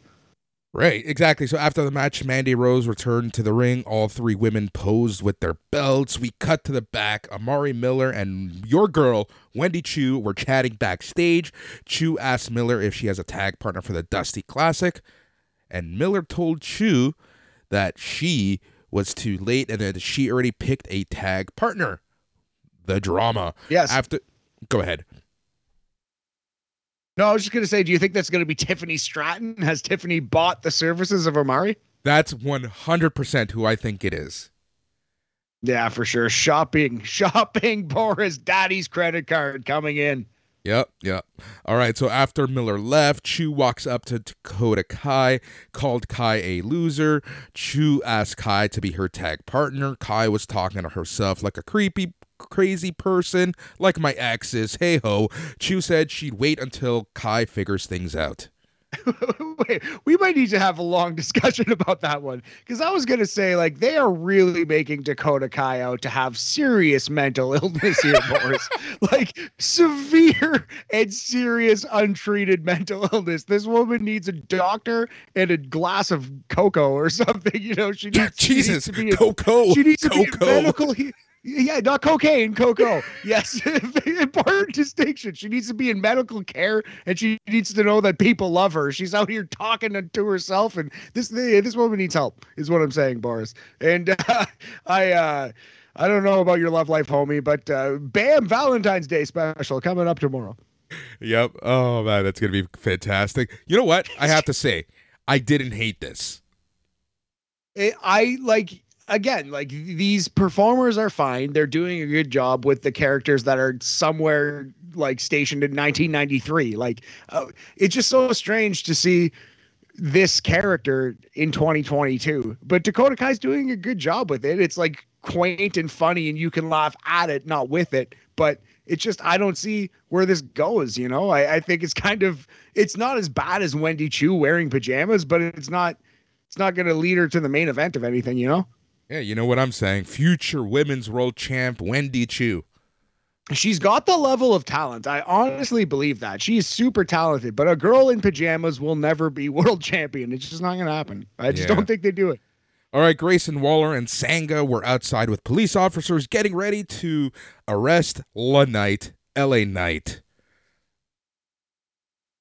Right, exactly. So after the match, Mandy Rose returned to the ring. All three women posed with their belts. We cut to the back. Amari Miller and your girl, Wendy Choo, were chatting backstage. Choo asked Miller if she has a tag partner for the Dusty Classic. And Miller told Choo that she was too late and that she already picked a tag partner. The drama. Yes. After, go ahead. No, I was just going to say, do you think that's going to be Tiffany Stratton? Has Tiffany bought the services of Amari? That's one hundred percent who I think it is. Yeah, for sure. Shopping. Shopping Boris Daddy's credit card coming in. Yep, yep. All right, so after Miller left, Choo walks up to Dakota Kai, called Kai a loser. Choo asked Kai to be her tag partner. Kai was talking to herself like a creepy crazy person, like my ex is. Hey ho. Choo said she'd wait until Kai figures things out. Wait, we might need to have a long discussion about that one, because I was going to say, like, they are really making Dakota Kai out to have serious mental illness here, Boris. Like, severe and serious untreated mental illness. This woman needs a doctor and a glass of cocoa or something. You know, she needs, Jesus, she needs to be cocoa. She needs to cocoa. be medical. He- Yeah, not cocaine, cocoa. Yes, important distinction. She needs to be in medical care, and she needs to know that people love her. She's out here talking to herself, and this this woman needs help, is what I'm saying, Boris. And uh, I uh, I don't know about your love life, homie, but uh, bam, Valentine's Day special coming up tomorrow. Yep. Oh, man, that's going to be fantastic. You know what? I have to say, I didn't hate this. It, I, like... Again, like, these performers are fine. They're doing a good job with the characters that are somewhere, like, stationed in nineteen ninety-three. Like, uh, it's just so strange to see this character in twenty twenty-two. But Dakota Kai's doing a good job with it. It's, like, quaint and funny, and you can laugh at it, not with it. But it's just, I don't see where this goes, you know? I, I think it's kind of, it's not as bad as Wendy Choo wearing pajamas, but it's not, it's not going to lead her to the main event of anything, you know? Yeah, you know what I'm saying. Future women's world champ Wendy Choo. She's got the level of talent. I honestly believe that. She's super talented, but a girl in pajamas will never be world champion. It's just not going to happen. I just yeah. don't think they do it. All right, Grayson Waller and Sangha were outside with police officers getting ready to arrest L A Knight. L A Knight.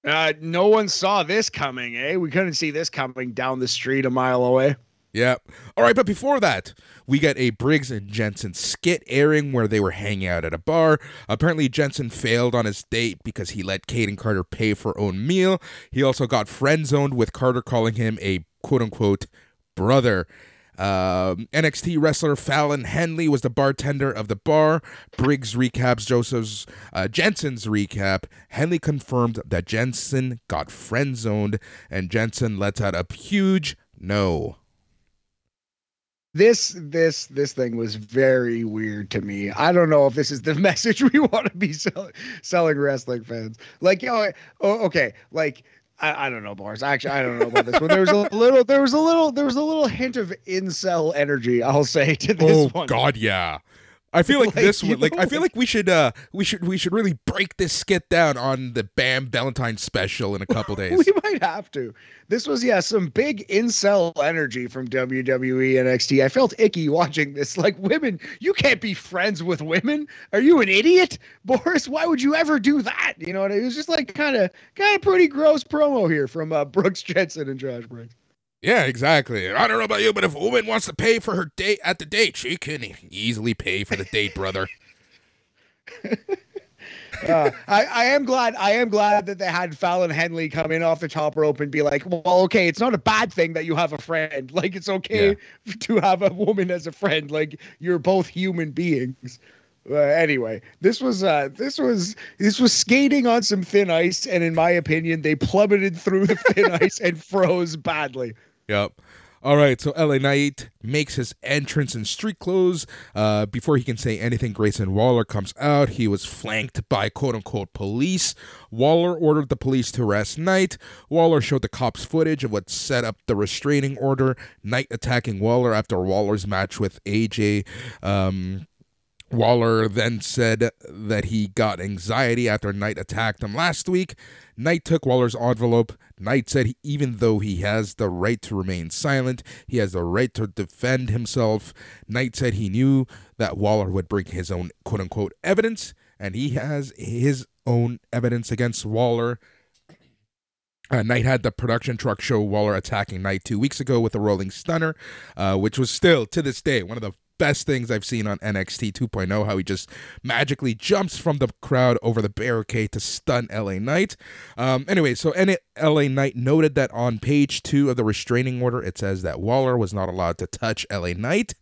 Uh, no one saw this coming, eh? We couldn't see this coming down the street a mile away. Yeah. All right, but before that, we got a Briggs and Jensen skit airing where they were hanging out at a bar. Apparently, Jensen failed on his date because he let Caden Carter pay for her own meal. He also got friend-zoned with Carter calling him a quote-unquote brother. Um, N X T wrestler Fallon Henley was the bartender of the bar. Briggs recaps Joseph's uh, Jensen's recap. Henley confirmed that Jensen got friend-zoned, and Jensen lets out a huge no. This this this thing was very weird to me. I don't know if this is the message we want to be sell- selling wrestling fans. Like, you know, oh, okay, like I, I don't know, Boris. Actually, I don't know about this one. There was a little, there was a little, there was a little hint of incel energy, I'll say, to this oh, one. Oh God, yeah. I feel like, like this one. Like, know? I feel like we should, uh, we should, we should really break this skit down on the Bam Valentine special in a couple days. We might have to. This was, yeah, some big incel energy from W W E and N X T. I felt icky watching this. Like, women, you can't be friends with women. Are you an idiot, Boris? Why would you ever do that? You know, and it was just like kind of, kind of pretty gross promo here from uh, Brooks Jensen and Josh Briggs. Yeah, exactly. I don't know about you, but if a woman wants to pay for her date at the date, she can easily pay for the date, brother. uh, I, I am glad. I am glad that they had Fallon Henley come in off the top rope and be like, "Well, okay, it's not a bad thing that you have a friend. Like, it's okay yeah. to have a woman as a friend. Like, you're both human beings." Uh, anyway, this was uh, this was this was skating on some thin ice, and in my opinion, they plummeted through the thin ice and froze badly. Yep. All right, so L A Knight makes his entrance in street clothes. Uh, before he can say anything, Grayson Waller comes out. He was flanked by quote-unquote police. Waller ordered the police to arrest Knight. Waller showed the cops footage of what set up the restraining order. Knight attacking Waller after Waller's match with A J. Um... Waller then said that he got anxiety after Knight attacked him last week. Knight took Waller's envelope. Knight said he, even though he has the right to remain silent, he has the right to defend himself. Knight said he knew that Waller would bring his own quote-unquote evidence, and he has his own evidence against Waller. Uh, Knight had the production truck show Waller attacking Knight two weeks ago with a rolling stunner, uh, which was still, to this day, one of the best things I've seen on N X T two point oh, how he just magically jumps from the crowd over the barricade to stun L A Knight. Um, anyway, so L A Knight noted that on page two of the restraining order, it says that Waller was not allowed to touch L A Knight.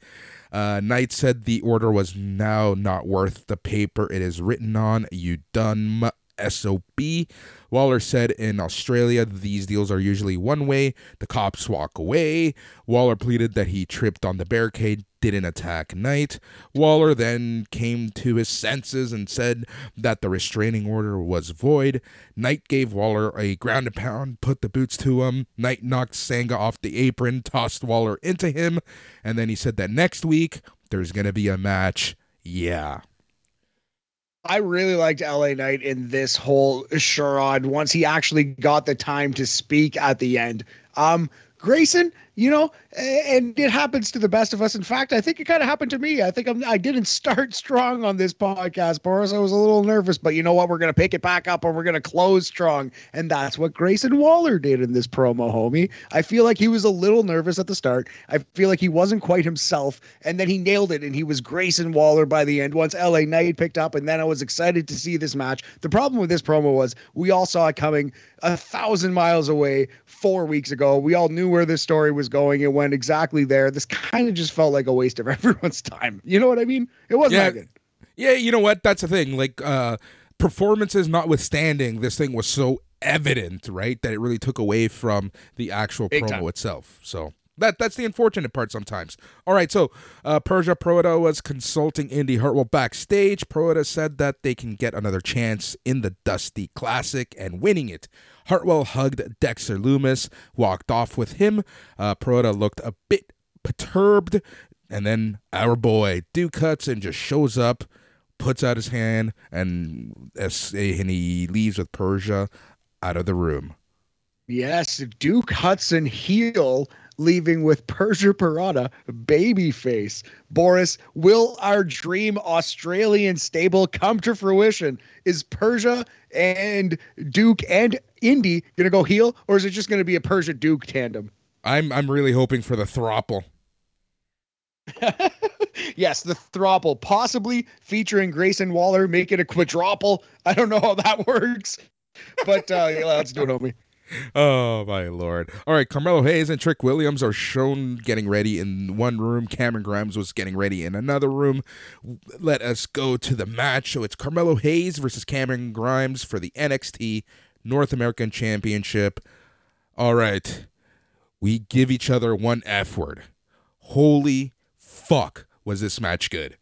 Uh, Knight said the order was now not worth the paper it is written on, you dumb S O B. Waller said in Australia, these deals are usually one way. The cops walk away. Waller pleaded that he tripped on the barricade, didn't attack Knight. Waller then came to his senses and said that the restraining order was void. Knight gave Waller a ground and pound, put the boots to him. Knight knocked Sanga off the apron, tossed Waller into him. And then he said that next week there's going to be a match. Yeah. I really liked L A Knight in this whole charade once he actually got the time to speak at the end. Um, Grayson, you know, and it happens to the best of us. In fact, I think it kind of happened to me. I think I'm, I didn't start strong on this podcast, Boris. I was a little nervous, but you know what? We're going to pick it back up and we're going to close strong. And that's what Grayson Waller did in this promo, homie. I feel like he was a little nervous at the start. I feel like he wasn't quite himself. And then he nailed it, and he was Grayson Waller by the end once L A Knight picked up. And then I was excited to see this match. The problem with this promo was we all saw it coming a thousand miles away four weeks ago. We all knew where this story was going. It went exactly there. This kind of just felt like a waste of everyone's time. You know what I mean? It wasn't yeah. that good. Yeah, you know what? That's the thing. Like, uh, performances notwithstanding, this thing was so evident, right, that it really took away from the actual Big promo time. itself. So that that's the unfortunate part sometimes. All right, so uh, Persia Pirotta was consulting Indy Hartwell backstage. Pirotta said that they can get another chance in the Dusty Classic and winning it. Hartwell hugged Dexter Lumis, walked off with him. Uh, Pirotta looked a bit perturbed, and then our boy Duke cuts and just shows up, puts out his hand, and, and he leaves with Persia out of the room. Yes, Duke Hudson heel, leaving with Persia Pirotta babyface. Boris, will our dream Australian stable come to fruition? Is Persia and Duke and Indy gonna go heel, or is it just gonna be a Persia Duke tandem? I'm I'm really hoping for the throuple. Yes, the throuple, possibly featuring Grayson Waller. Make it a quadruple. I don't know how that works, but uh, yeah, let's do it, homie. Oh, my Lord. All right, Carmelo Hayes and Trick Williams are shown getting ready in one room. Cameron Grimes was getting ready in another room. Let us go to the match. So it's Carmelo Hayes versus Cameron Grimes for the N X T North American Championship. All right, we give each other one F word. Holy fuck, was this match good.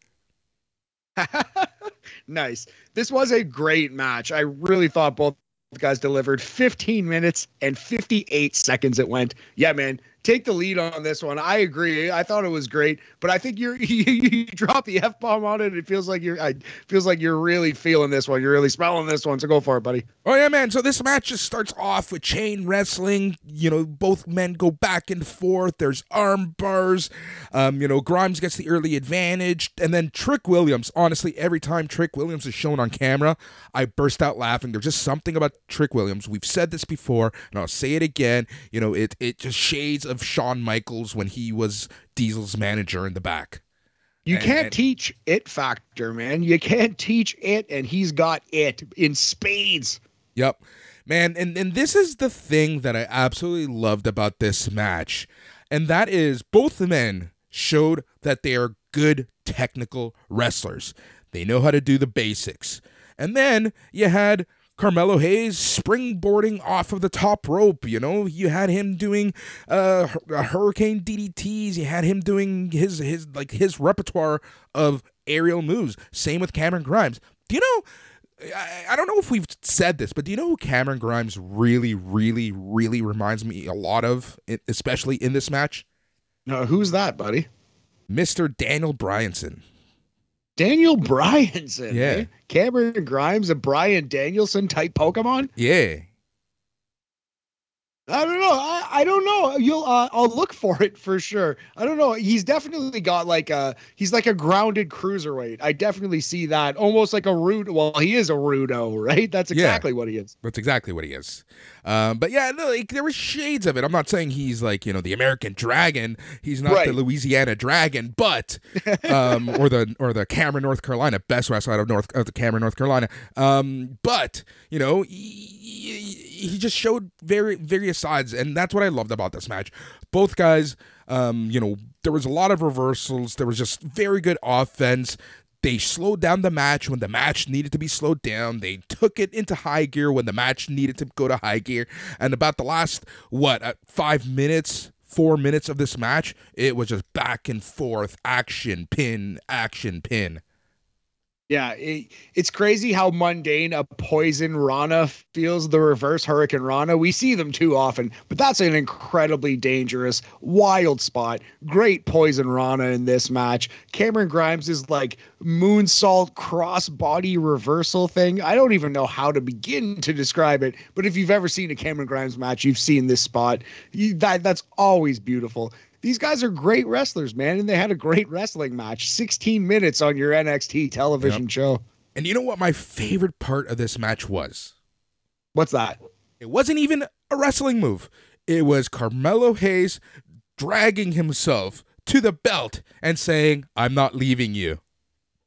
Nice. This was a great match. I really thought both guys delivered. Fifteen minutes and fifty-eight seconds it went. Yeah, man, take the lead on this one. I agree. I thought it was great, but I think you're you, you drop the F-bomb on it. It feels like you're I feels like you're really feeling this one. You're really smelling this one. So go for it, buddy. Oh yeah, man. So this match just starts off with chain wrestling. You know, both men go back and forth. There's arm bars. Um, you know, Grimes gets the early advantage, and then Trick Williams. Honestly, every time Trick Williams is shown on camera, I burst out laughing. There's just something about Trick Williams. We've said this before, and I'll say it again. You know, it it just shades of Shawn Michaels when he was Diesel's manager in the back. You and, can't and, teach it factor, man. You can't teach it, and he's got it in spades. Yep, man. And and this is the thing that I absolutely loved about this match, and that is both men showed that they are good technical wrestlers. They know how to do the basics. And then you had Carmelo Hayes springboarding off of the top rope. You know, you had him doing uh, hurricane D D Ts. You had him doing his his like his repertoire of aerial moves. Same with Cameron Grimes. Do you know? I, I don't know if we've said this, but do you know who Cameron Grimes really, really, really reminds me a lot of, especially in this match? No, who's that, buddy? Mister Daniel Bryanson. Daniel Bryanson, yeah, eh? Cameron Grimes, a Bryan Danielson type Pokemon, yeah. I don't know. I, I don't know. You'll uh, I'll look for it for sure. I don't know. He's definitely got like a he's like a grounded cruiserweight. I definitely see that. Almost like a rude. Well, he is a rudo, right? That's exactly yeah, what he is. That's exactly what he is. Um, but yeah, no, like, there were shades of it. I'm not saying he's like, you know, the American Dragon. He's not right. the Louisiana Dragon, but um, or the or the Cameron, North Carolina, best wrestler out of North of the Cameron, North Carolina. Um, but you know, he, he just showed very various sides, and that's what I loved about this match. Both guys, um, you know, there was a lot of reversals. There was just very good offense. They slowed down the match when the match needed to be slowed down. They took it into high gear when the match needed to go to high gear. And about the last, what, uh, five minutes, four minutes of this match, it was just back and forth, action, pin, action, pin. Yeah, it, it's crazy how mundane a Poison Rana feels, the reverse Hurricane Rana. We see them too often, but that's an incredibly dangerous, wild spot. Great Poison Rana in this match. Cameron Grimes is like moonsault cross-body reversal thing. I don't even know how to begin to describe it, but if you've ever seen a Cameron Grimes match, you've seen this spot. You, that, that's always beautiful. These guys are great wrestlers, man, and they had a great wrestling match. sixteen minutes on your N X T television yep. show. And you know what my favorite part of this match was? What's that? It wasn't even a wrestling move. It was Carmelo Hayes dragging himself to the belt and saying, "I'm not leaving you."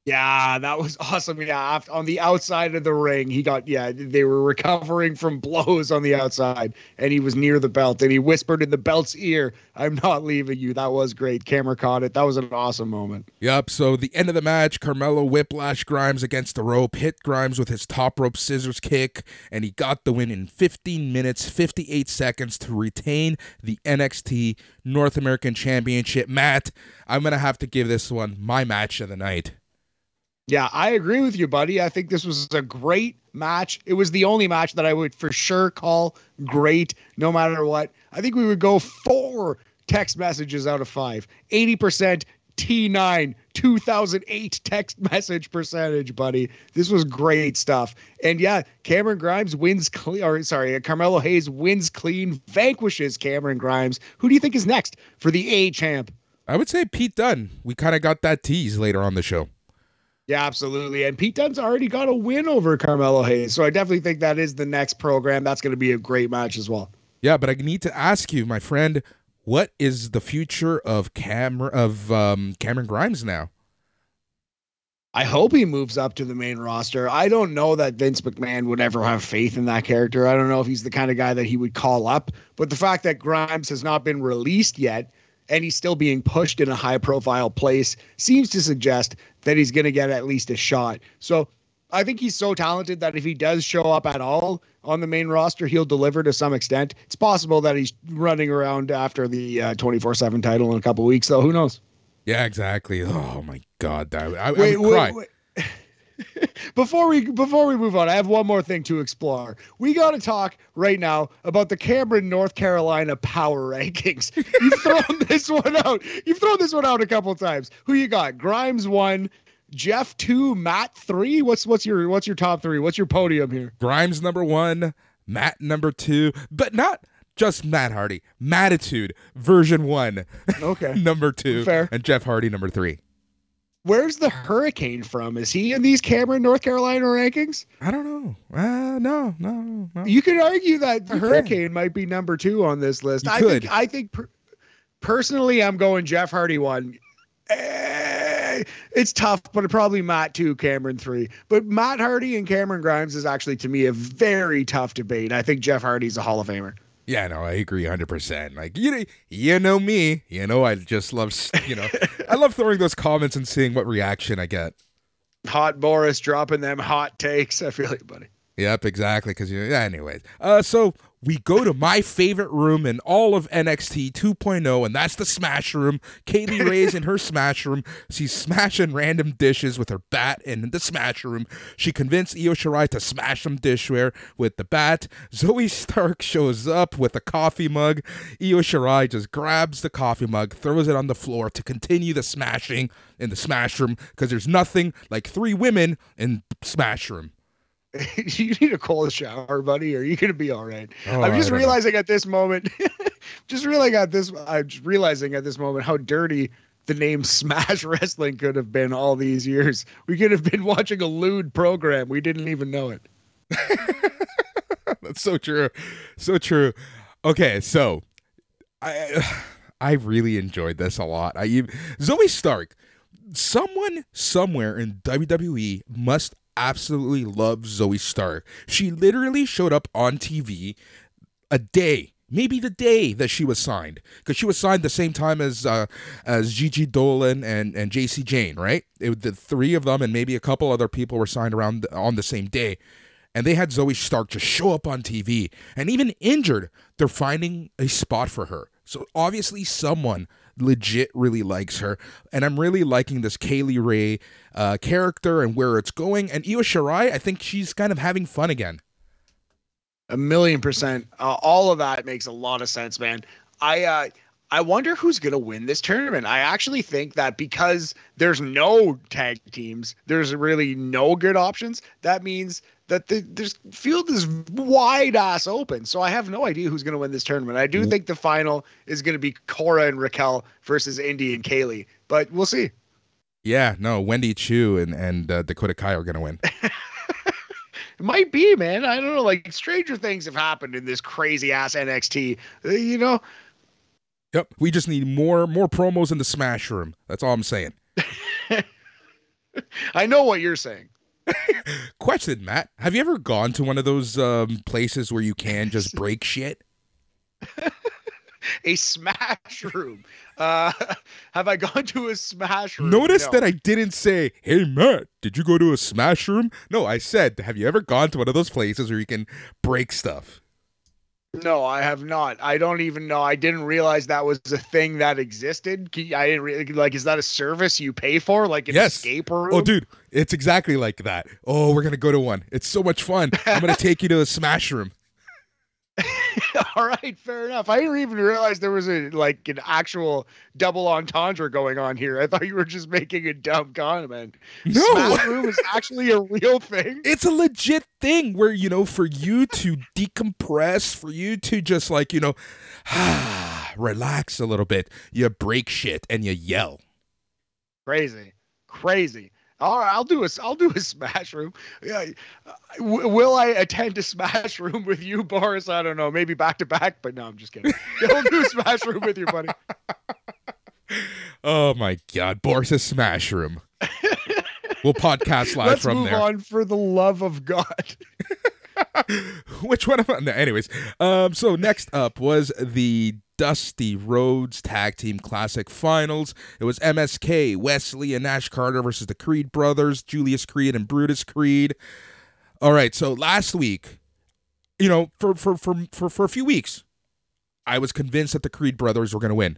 Yeah, that was awesome. Yeah, on the outside of the ring, he got, yeah, they were recovering from blows on the outside, and he was near the belt, and he whispered in the belt's ear, "I'm not leaving you." That was great. Camera caught it. That was an awesome moment. Yep, so the end of the match, Carmelo whiplash Grimes against the rope, hit Grimes with his top rope scissors kick, and he got the win in fifteen minutes, fifty-eight seconds to retain the N X T North American Championship. Matt, I'm going to have to give this one my match of the night. Yeah, I agree with you, buddy. I think this was a great match. It was the only match that I would for sure call great, no matter what. I think we would go four text messages out of five. eighty percent T nine two thousand eight text message percentage, buddy. This was great stuff. And yeah, Cameron Grimes wins clean, or sorry, Carmelo Hayes wins clean, vanquishes Cameron Grimes. Who do you think is next for the A champ? I would say Pete Dunne. We kind of got that tease later on the show. Yeah, absolutely. And Pete Dunne's already got a win over Carmelo Hayes. So I definitely think that is the next program. That's going to be a great match as well. Yeah, but I need to ask you, my friend, what is the future of Cam- of um, Cameron Grimes now? I hope he moves up to the main roster. I don't know that Vince McMahon would ever have faith in that character. I don't know if he's the kind of guy that he would call up. But the fact that Grimes has not been released yet, and he's still being pushed in a high-profile place, seems to suggest that he's going to get at least a shot. So I think he's so talented that if he does show up at all on the main roster, he'll deliver to some extent. It's possible that he's running around after the uh, twenty-four seven title in a couple weeks, though. Who knows? Yeah, exactly. Oh, my God. I, I, wait, I would cry. Wait, wait. Before we before we move on, I have one more thing to explore. We got to talk right now about the Cameron North Carolina power rankings. You've thrown this one out. You've thrown this one out a couple of times. Who you got? Grimes one, Jeff two, Matt three. What's what's your what's your top three? What's your podium here? Grimes number one, Matt number two, but not just Matt Hardy. Mattitude version one. Okay. Number two. Fair. And Jeff Hardy number three. Where's the Hurricane from? Is he in these Cameron, North Carolina rankings? I don't know. Uh, no, no, no. You could argue that the you Hurricane can. might be number two on this list. You I could. think. I think. Per- personally, I'm going Jeff Hardy one. Eh, it's tough, but probably Matt two, Cameron three. But Matt Hardy and Cameron Grimes is actually, to me, a very tough debate. I think Jeff Hardy's a Hall of Famer. Yeah, no, I agree one hundred percent. Like, you know, you know me. You know, I just love, you know, I love throwing those comments and seeing what reaction I get. Hot Boris dropping them hot takes. I feel it, buddy. Yep, exactly. Because, you know, anyways. Uh, so we go to my favorite room in all of N X T two point oh, and that's the Smash Room. Kaylee Ray's in her Smash Room. She's smashing random dishes with her bat in the Smash Room. She convinced Io Shirai to smash some dishware with the bat. Zoe Stark shows up with a coffee mug. Io Shirai just grabs the coffee mug, throws it on the floor to continue the smashing in the Smash Room, because there's nothing like three women in Smash Room. You need a cold shower, buddy, or you're gonna be all right. Oh, I'm just realizing know. at this moment, just realizing at this, I'm just realizing at this moment how dirty the name Smash Wrestling could have been all these years. We could have been watching a lewd program. We didn't even know it. That's so true, so true. Okay, so I I really enjoyed this a lot. I even, Zoe Stark, someone somewhere in W W E must absolutely love Zoe Stark. She literally showed up on T V a day maybe the day that she was signed, because she was signed the same time as uh, as Gigi Dolin and, and Jacy Jayne, right? It, the three of them and maybe a couple other people were signed around on the same day. And they had Zoe Stark just show up on T V. And even injured, they're finding a spot for her. So obviously someone legit really likes her. And I'm really liking this Kaylee Ray uh, character and where it's going. And Io Shirai, I think she's kind of having fun again. A million percent. Uh, all of that makes a lot of sense, man. I uh, I wonder who's going to win this tournament. I actually think that because there's no tag teams, there's really no good options. That means that the this field is wide ass open. So I have no idea who's going to win this tournament. I do think the final is going to be Cora and Raquel versus Indy and Kaylee, but we'll see. Yeah, no, Wendy Choo and, and uh, Dakota Kai are going to win. It might be, man. I don't know. Like, stranger things have happened in this crazy ass N X T. Uh, you know. Yep. We just need more more promos in the Smash Room. That's all I'm saying. I know what you're saying. Question, Matt. Have you ever gone to one of those um, places where you can just break shit? A Smash Room. Uh, have I gone to a Smash Room? Notice no. that I didn't say, hey, Matt, did you go to a Smash Room? No, I said, have you ever gone to one of those places where you can break stuff? No, I have not. I don't even know. I didn't realize that was a thing that existed. I didn't re- like, is that a service you pay for? Like an yes. escape room? Oh, dude, it's exactly like that. Oh, we're going to go to one. It's so much fun. I'm going to take you to a Smash Room. All right, fair enough. I didn't even realize there was a like an actual double entendre going on here. I thought you were just making a dumb comment. No, Smash Room is actually a real thing. It's a legit thing where, you know, for you to decompress, for you to just like, you know, relax a little bit, you break shit and you yell. Crazy, crazy. All right, I'll do a, I'll do a Smash Room. Yeah, w- will I attend a Smash Room with you, Boris? I don't know. Maybe back to back, but no, I'm just kidding. Yeah, we'll do a Smash Room with you, buddy. Oh my God, Boris's Smash Room. We'll podcast live Let's from there. Let's move on, for the love of God. Which one? Of no, anyways, um, so next up was the Dusty Rhodes Tag Team Classic Finals. It was M S K, Wesley, and Nash Carter versus the Creed Brothers, Julius Creed and Brutus Creed. All right, so last week, you know, for for for for, for a few weeks, I was convinced that the Creed Brothers were going to win.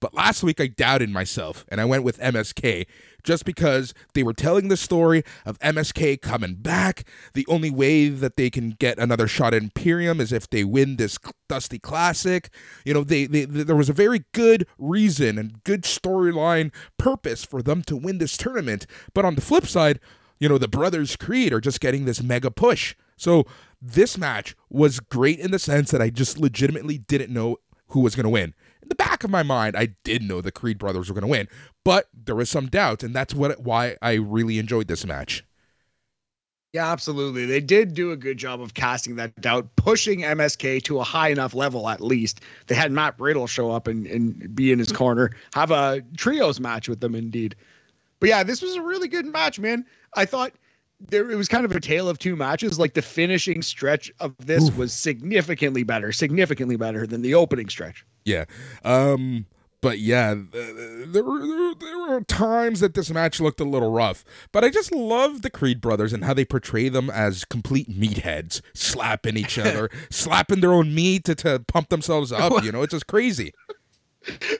But last week, I doubted myself, and I went with M S K just because they were telling the story of M S K coming back. The only way that they can get another shot at Imperium is if they win this Dusty Classic. You know, they, they, there was a very good reason and good storyline purpose for them to win this tournament. But on the flip side, you know, the Brothers Creed are just getting this mega push. So this match was great in the sense that I just legitimately didn't know who was going to win. In the back of my mind, I did know the Creed Brothers were going to win, but there was some doubt, and that's what why I really enjoyed this match. Yeah, absolutely. They did do a good job of casting that doubt, pushing M S K to a high enough level, at least. They had Matt Riddle show up and, and be in his corner, have a trios match with them, indeed. But yeah, this was a really good match, man. I thought there it was kind of a tale of two matches. Like, the finishing stretch of this Oof. was significantly better, significantly better than the opening stretch. Yeah. Um, but yeah, there were, there were times that this match looked a little rough, but I just love the Creed Brothers and how they portray them as complete meatheads, slapping each other, slapping their own meat to, to pump themselves up. You know, it's just crazy.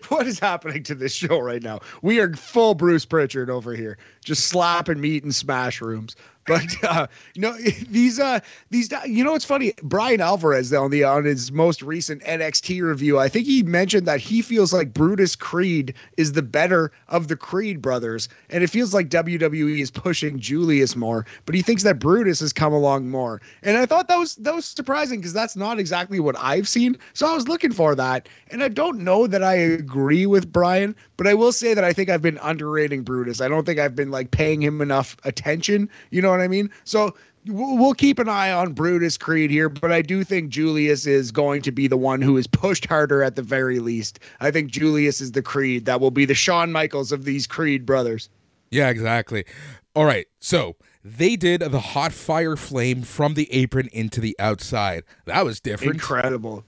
What is happening to this show right now? We are full Bruce Pritchard over here, just slapping meat in Smash Rooms. But uh, you know, these uh, these you know, it's funny. Brian Alvarez on the on his most recent N X T review, I think he mentioned that he feels like Brutus Creed is the better of the Creed Brothers, and it feels like W W E is pushing Julius more, but he thinks that Brutus has come along more. And I thought that was that was surprising because that's not exactly what I've seen. So I was looking for that, and I don't know that I agree with Brian, but I will say that I think I've been underrating Brutus. I don't think I've been like paying him enough attention. You know. What I mean? So we'll keep an eye on Brutus Creed here, but I do think Julius is going to be the one who is pushed harder at the very least. I think Julius is the Creed that will be the Shawn Michaels of these Creed Brothers. Yeah, exactly. All right. So they did the hot fire flame from the apron into the outside. That was different. Incredible.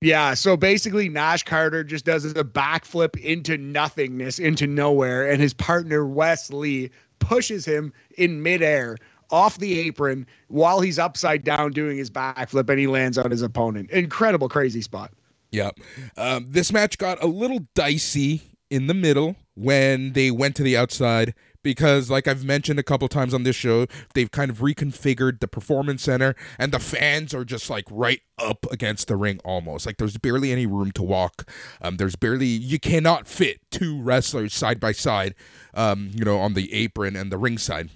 Yeah, so basically Nash Carter just does a backflip into nothingness, into nowhere, and his partner Wes Lee pushes him in midair off the apron while he's upside down doing his backflip, and he lands on his opponent. Incredible, crazy spot. Yep. Um, this match got a little dicey in the middle when they went to the outside because, like I've mentioned a couple times on this show, they've kind of reconfigured the Performance Center, and the fans are just like right up against the ring almost. Like there's barely any room to walk. Um, there's barely, you cannot fit two wrestlers side by side, um, you know, on the apron and the ringside.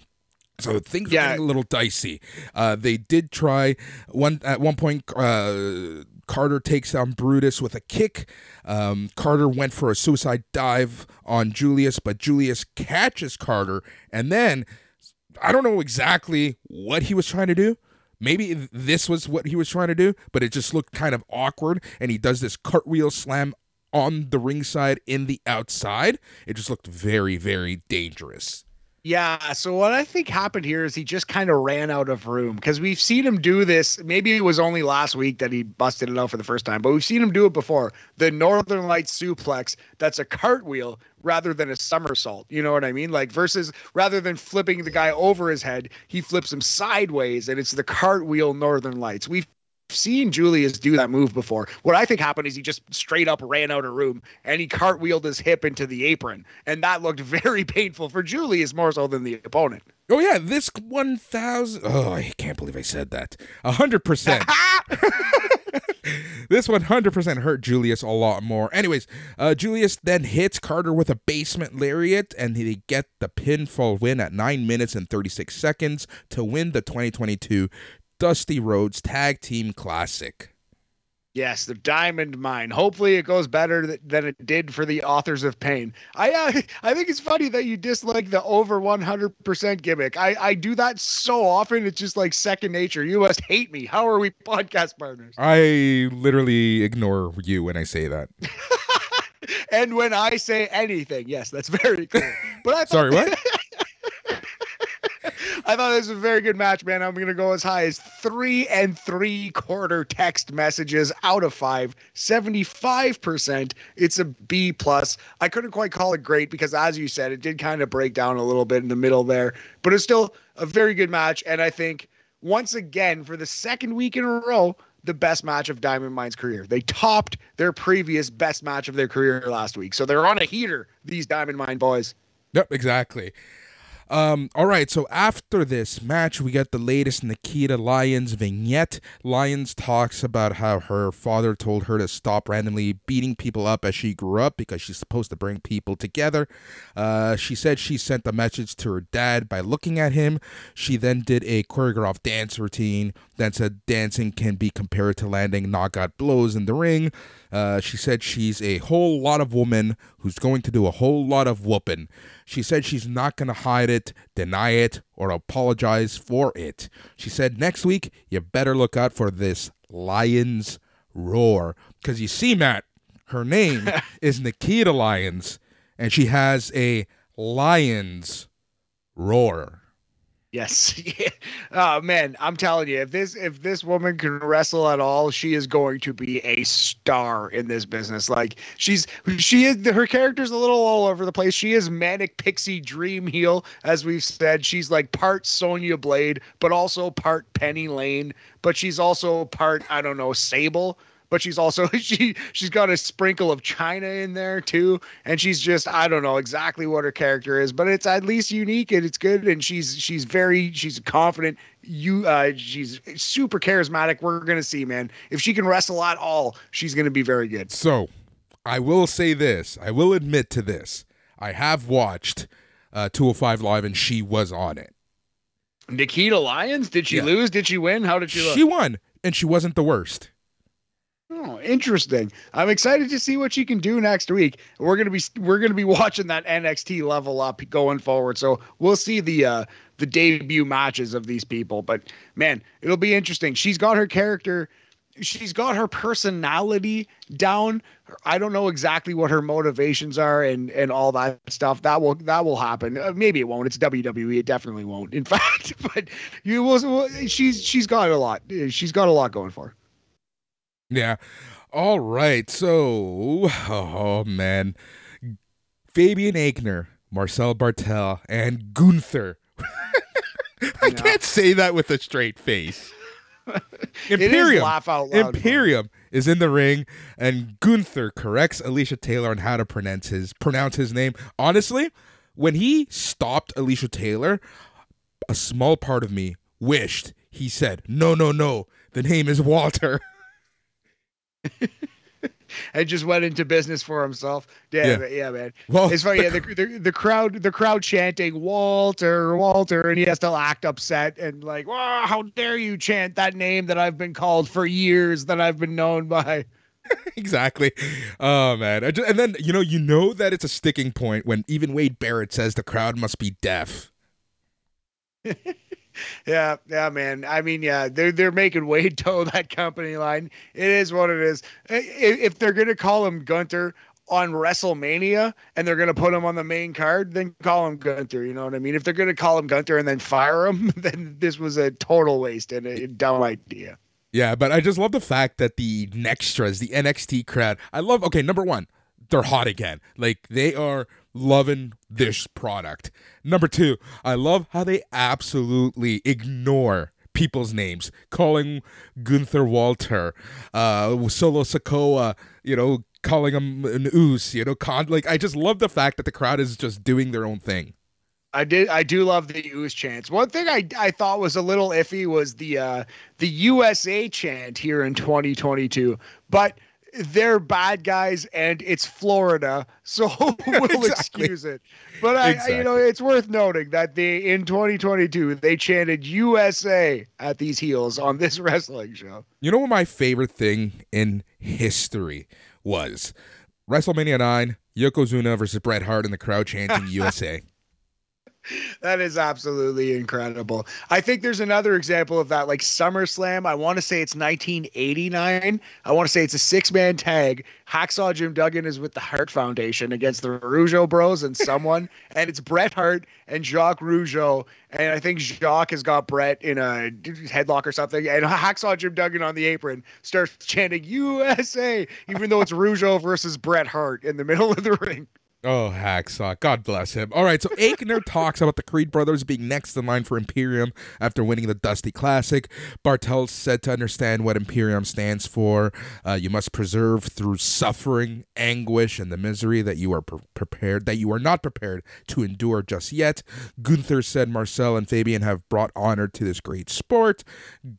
So things yeah. are getting a little dicey. Uh, they did try one at one point. Uh, Carter takes down Brutus with a kick. Um, Carter went for a suicide dive on Julius, but Julius catches Carter. And then I don't know exactly what he was trying to do. Maybe this was what he was trying to do, but it just looked kind of awkward. And he does this cartwheel slam on the ringside in the outside. It just looked very, very dangerous. Yeah, so what I think happened here is he just kind of ran out of room, because we've seen him do this. Maybe it was only last week that he busted it out for the first time, but we've seen him do it before. The Northern Lights suplex, that's a cartwheel rather than a somersault. You know what I mean? Like versus rather than flipping the guy over his head, he flips him sideways, and it's the cartwheel Northern Lights. We've seen Julius do that move before. What I think happened is he just straight up ran out of room and he cartwheeled his hip into the apron, and that looked very painful for Julius more so than the opponent. Oh yeah, this one thousand oh, I can't believe I said that. one hundred percent This one hundred percent hurt Julius a lot more. Anyways, uh, Julius then hits Carter with a basement lariat, and they get the pinfall win at nine minutes and thirty-six seconds to win the twenty twenty-two Dusty Rhodes Tag Team Classic. Yes, the Diamond Mine. Hopefully it goes better th- than it did for the Authors of Pain. I uh, I think it's funny that you dislike the over one hundred percent gimmick. I, I do that so often. It's just like second nature. You must hate me. How are we podcast partners? I literally ignore you when I say that. And when I say anything. Yes, that's very clear. But I thought- Sorry, what? I thought this was a very good match, man. I'm going to go as high as three and three quarter text messages out of five, seventy-five percent. It's a B plus. I couldn't quite call it great because, as you said, it did kind of break down a little bit in the middle there, but it's still a very good match. And I think once again, for the second week in a row, the best match of Diamond Mine's career. They topped their previous best match of their career last week. So they're on a heater, these Diamond Mine boys. Yep, exactly. Um, all right, so after this match, we get the latest Nikita Lyons vignette. Lyons talks about how her father told her to stop randomly beating people up as she grew up because she's supposed to bring people together. Uh, she said she sent the message to her dad by looking at him. She then did a choreographed dance routine that said dancing can be compared to landing knockout blows in the ring. Uh, she said she's a whole lot of woman who's going to do a whole lot of whooping. She said she's not going to hide it, deny it, or apologize for it. She said next week you better look out for this Lyons roar, because you see, Matt, her name is Nikita Lyons, and she has a Lyons roar. Yes. Oh man, I'm telling you, if this if this woman can wrestle at all, she is going to be a star in this business. Like she's she is her character's a little all over the place. She is manic pixie dream heel, as we've said. She's like part Sonya Blade, but also part Penny Lane, but she's also part, I don't know, Sable. But she's also, she, she's got a sprinkle of China in there too. And she's just, I don't know exactly what her character is, but it's at least unique and it's good. And she's, she's very, she's confident. You, uh, she's super charismatic. We're going to see, man, if she can wrestle at all, she's going to be very good. So I will say this, I will admit to this. I have watched uh, two oh five Live, and she was on it. Nikita Lyons. Did she yeah. lose? Did she win? How did she look? She won, and she wasn't the worst. Oh, interesting. I'm excited to see what she can do next week. We're gonna be we're gonna be watching that N X T level up going forward. So we'll see the uh, the debut matches of these people. But man, it'll be interesting. She's got her character. She's got her personality down. I don't know exactly what her motivations are and, and all that stuff. That will that will happen. Uh, maybe it won't. It's W W E. It definitely won't. In fact, but you will. She's she's got a lot. She's got a lot going for her. Yeah. All right, so, oh man, Fabian Aichner, Marcel Bartel, and Gunther. I no. can't say that with a straight face. Imperium, is laugh out loud, Imperium is in the ring, and Gunther corrects Alicia Taylor on how to pronounce his pronounce his name. Honestly, when he stopped Alicia Taylor, a small part of me wished he said, "No, no, no, the name is Walter." And just went into business for himself. Yeah, yeah, yeah man. Well, it's funny. The, yeah, the, the the crowd, the crowd chanting Walter, Walter, and he has to act upset and like, oh, how dare you chant that name that I've been called for years, that I've been known by. Exactly. Oh man. I just, and then you know, you know that it's a sticking point when even Wade Barrett says the crowd must be deaf. Yeah, yeah, man. I mean, yeah, they're they're making Wade toe that company line. It is what it is. If they're gonna call him Gunther on WrestleMania and they're gonna put him on the main card, then call him Gunther. You know what I mean? If they're gonna call him Gunther and then fire him, then this was a total waste and a dumb idea. Yeah, but I just love the fact that the Nextras, the N X T crowd, I love. Okay, number one, they're hot again. Like they are. Loving this product. Number two, I love how they absolutely ignore people's names, calling Gunther Walter, uh, Solo Sikoa, you know, calling him an ooze, you know, con- like I just love the fact that the crowd is just doing their own thing. I did. I do love the ooze chants. One thing I, I thought was a little iffy was the uh, the U S A chant here in twenty twenty-two, but. They're bad guys and it's Florida, so we'll exactly. excuse it. But I, exactly. I, you know, it's worth noting that they in twenty twenty-two they chanted U S A at these heels on this wrestling show. You know what my favorite thing in history was? WrestleMania nine, Yokozuna versus Bret Hart and the crowd chanting U S A. That is absolutely incredible. I think there's another example of that, like SummerSlam. I want to say it's nineteen eighty-nine. I want to say it's a six-man tag. Hacksaw Jim Duggan is with the Hart Foundation against the Rougeau Bros and someone, and it's Bret Hart and Jacques Rougeau, and I think Jacques has got Bret in a headlock or something, and Hacksaw Jim Duggan on the apron starts chanting U S A, even though it's Rougeau versus Bret Hart in the middle of the ring. Oh, Hacksaw. God bless him. All right, so Aichner talks about the Creed Brothers being next in line for Imperium after winning the Dusty Classic. Bartel's said to understand what Imperium stands for. Uh, you must preserve through suffering, anguish, and the misery that you are pre- prepared, that you are not prepared to endure just yet. Gunther said Marcel and Fabian have brought honor to this great sport.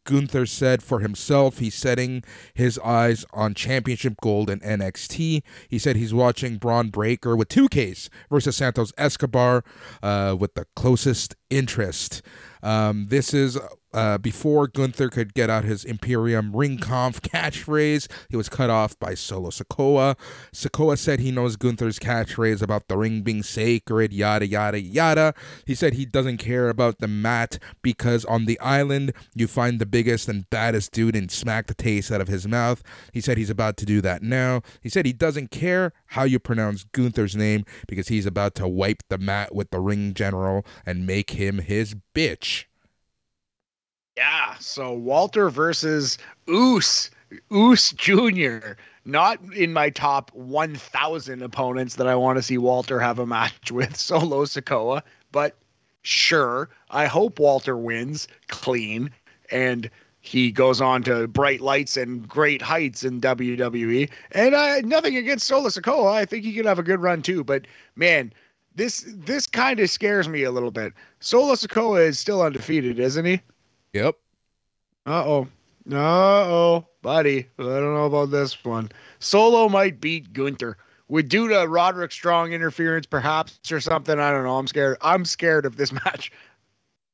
Gunther said for himself, he's setting his eyes on championship gold in N X T. He said he's watching Bron Breakker with two Ks versus Santos Escobar uh, with the closest interest. Um, this is uh, before Gunther could get out his Imperium ring conf catchphrase. He was cut off by Solo Sikoa. Sikoa said he knows Gunther's catchphrase about the ring being sacred, yada, yada, yada. He said he doesn't care about the mat because on the island you find the biggest and baddest dude and smack the taste out of his mouth. He said he's about to do that now. He said he doesn't care how you pronounce Gunther's name because he's about to wipe the mat with the ring general and make him his bitch. Yeah, so Walter versus Oos, Oos Junior Not in my top one thousand opponents that I want to see Walter have a match with, Solo Sikoa, but sure, I hope Walter wins clean, and he goes on to bright lights and great heights in W W E, and I, nothing against Solo Sikoa, I think he could have a good run too, but man, This this kind of scares me a little bit. Solo Sikoa is still undefeated, isn't he? Yep. Uh-oh. Uh-oh, buddy. I don't know about this one. Solo might beat Gunther. Would due to Roderick Strong interference perhaps or something. I don't know. I'm scared. I'm scared of this match.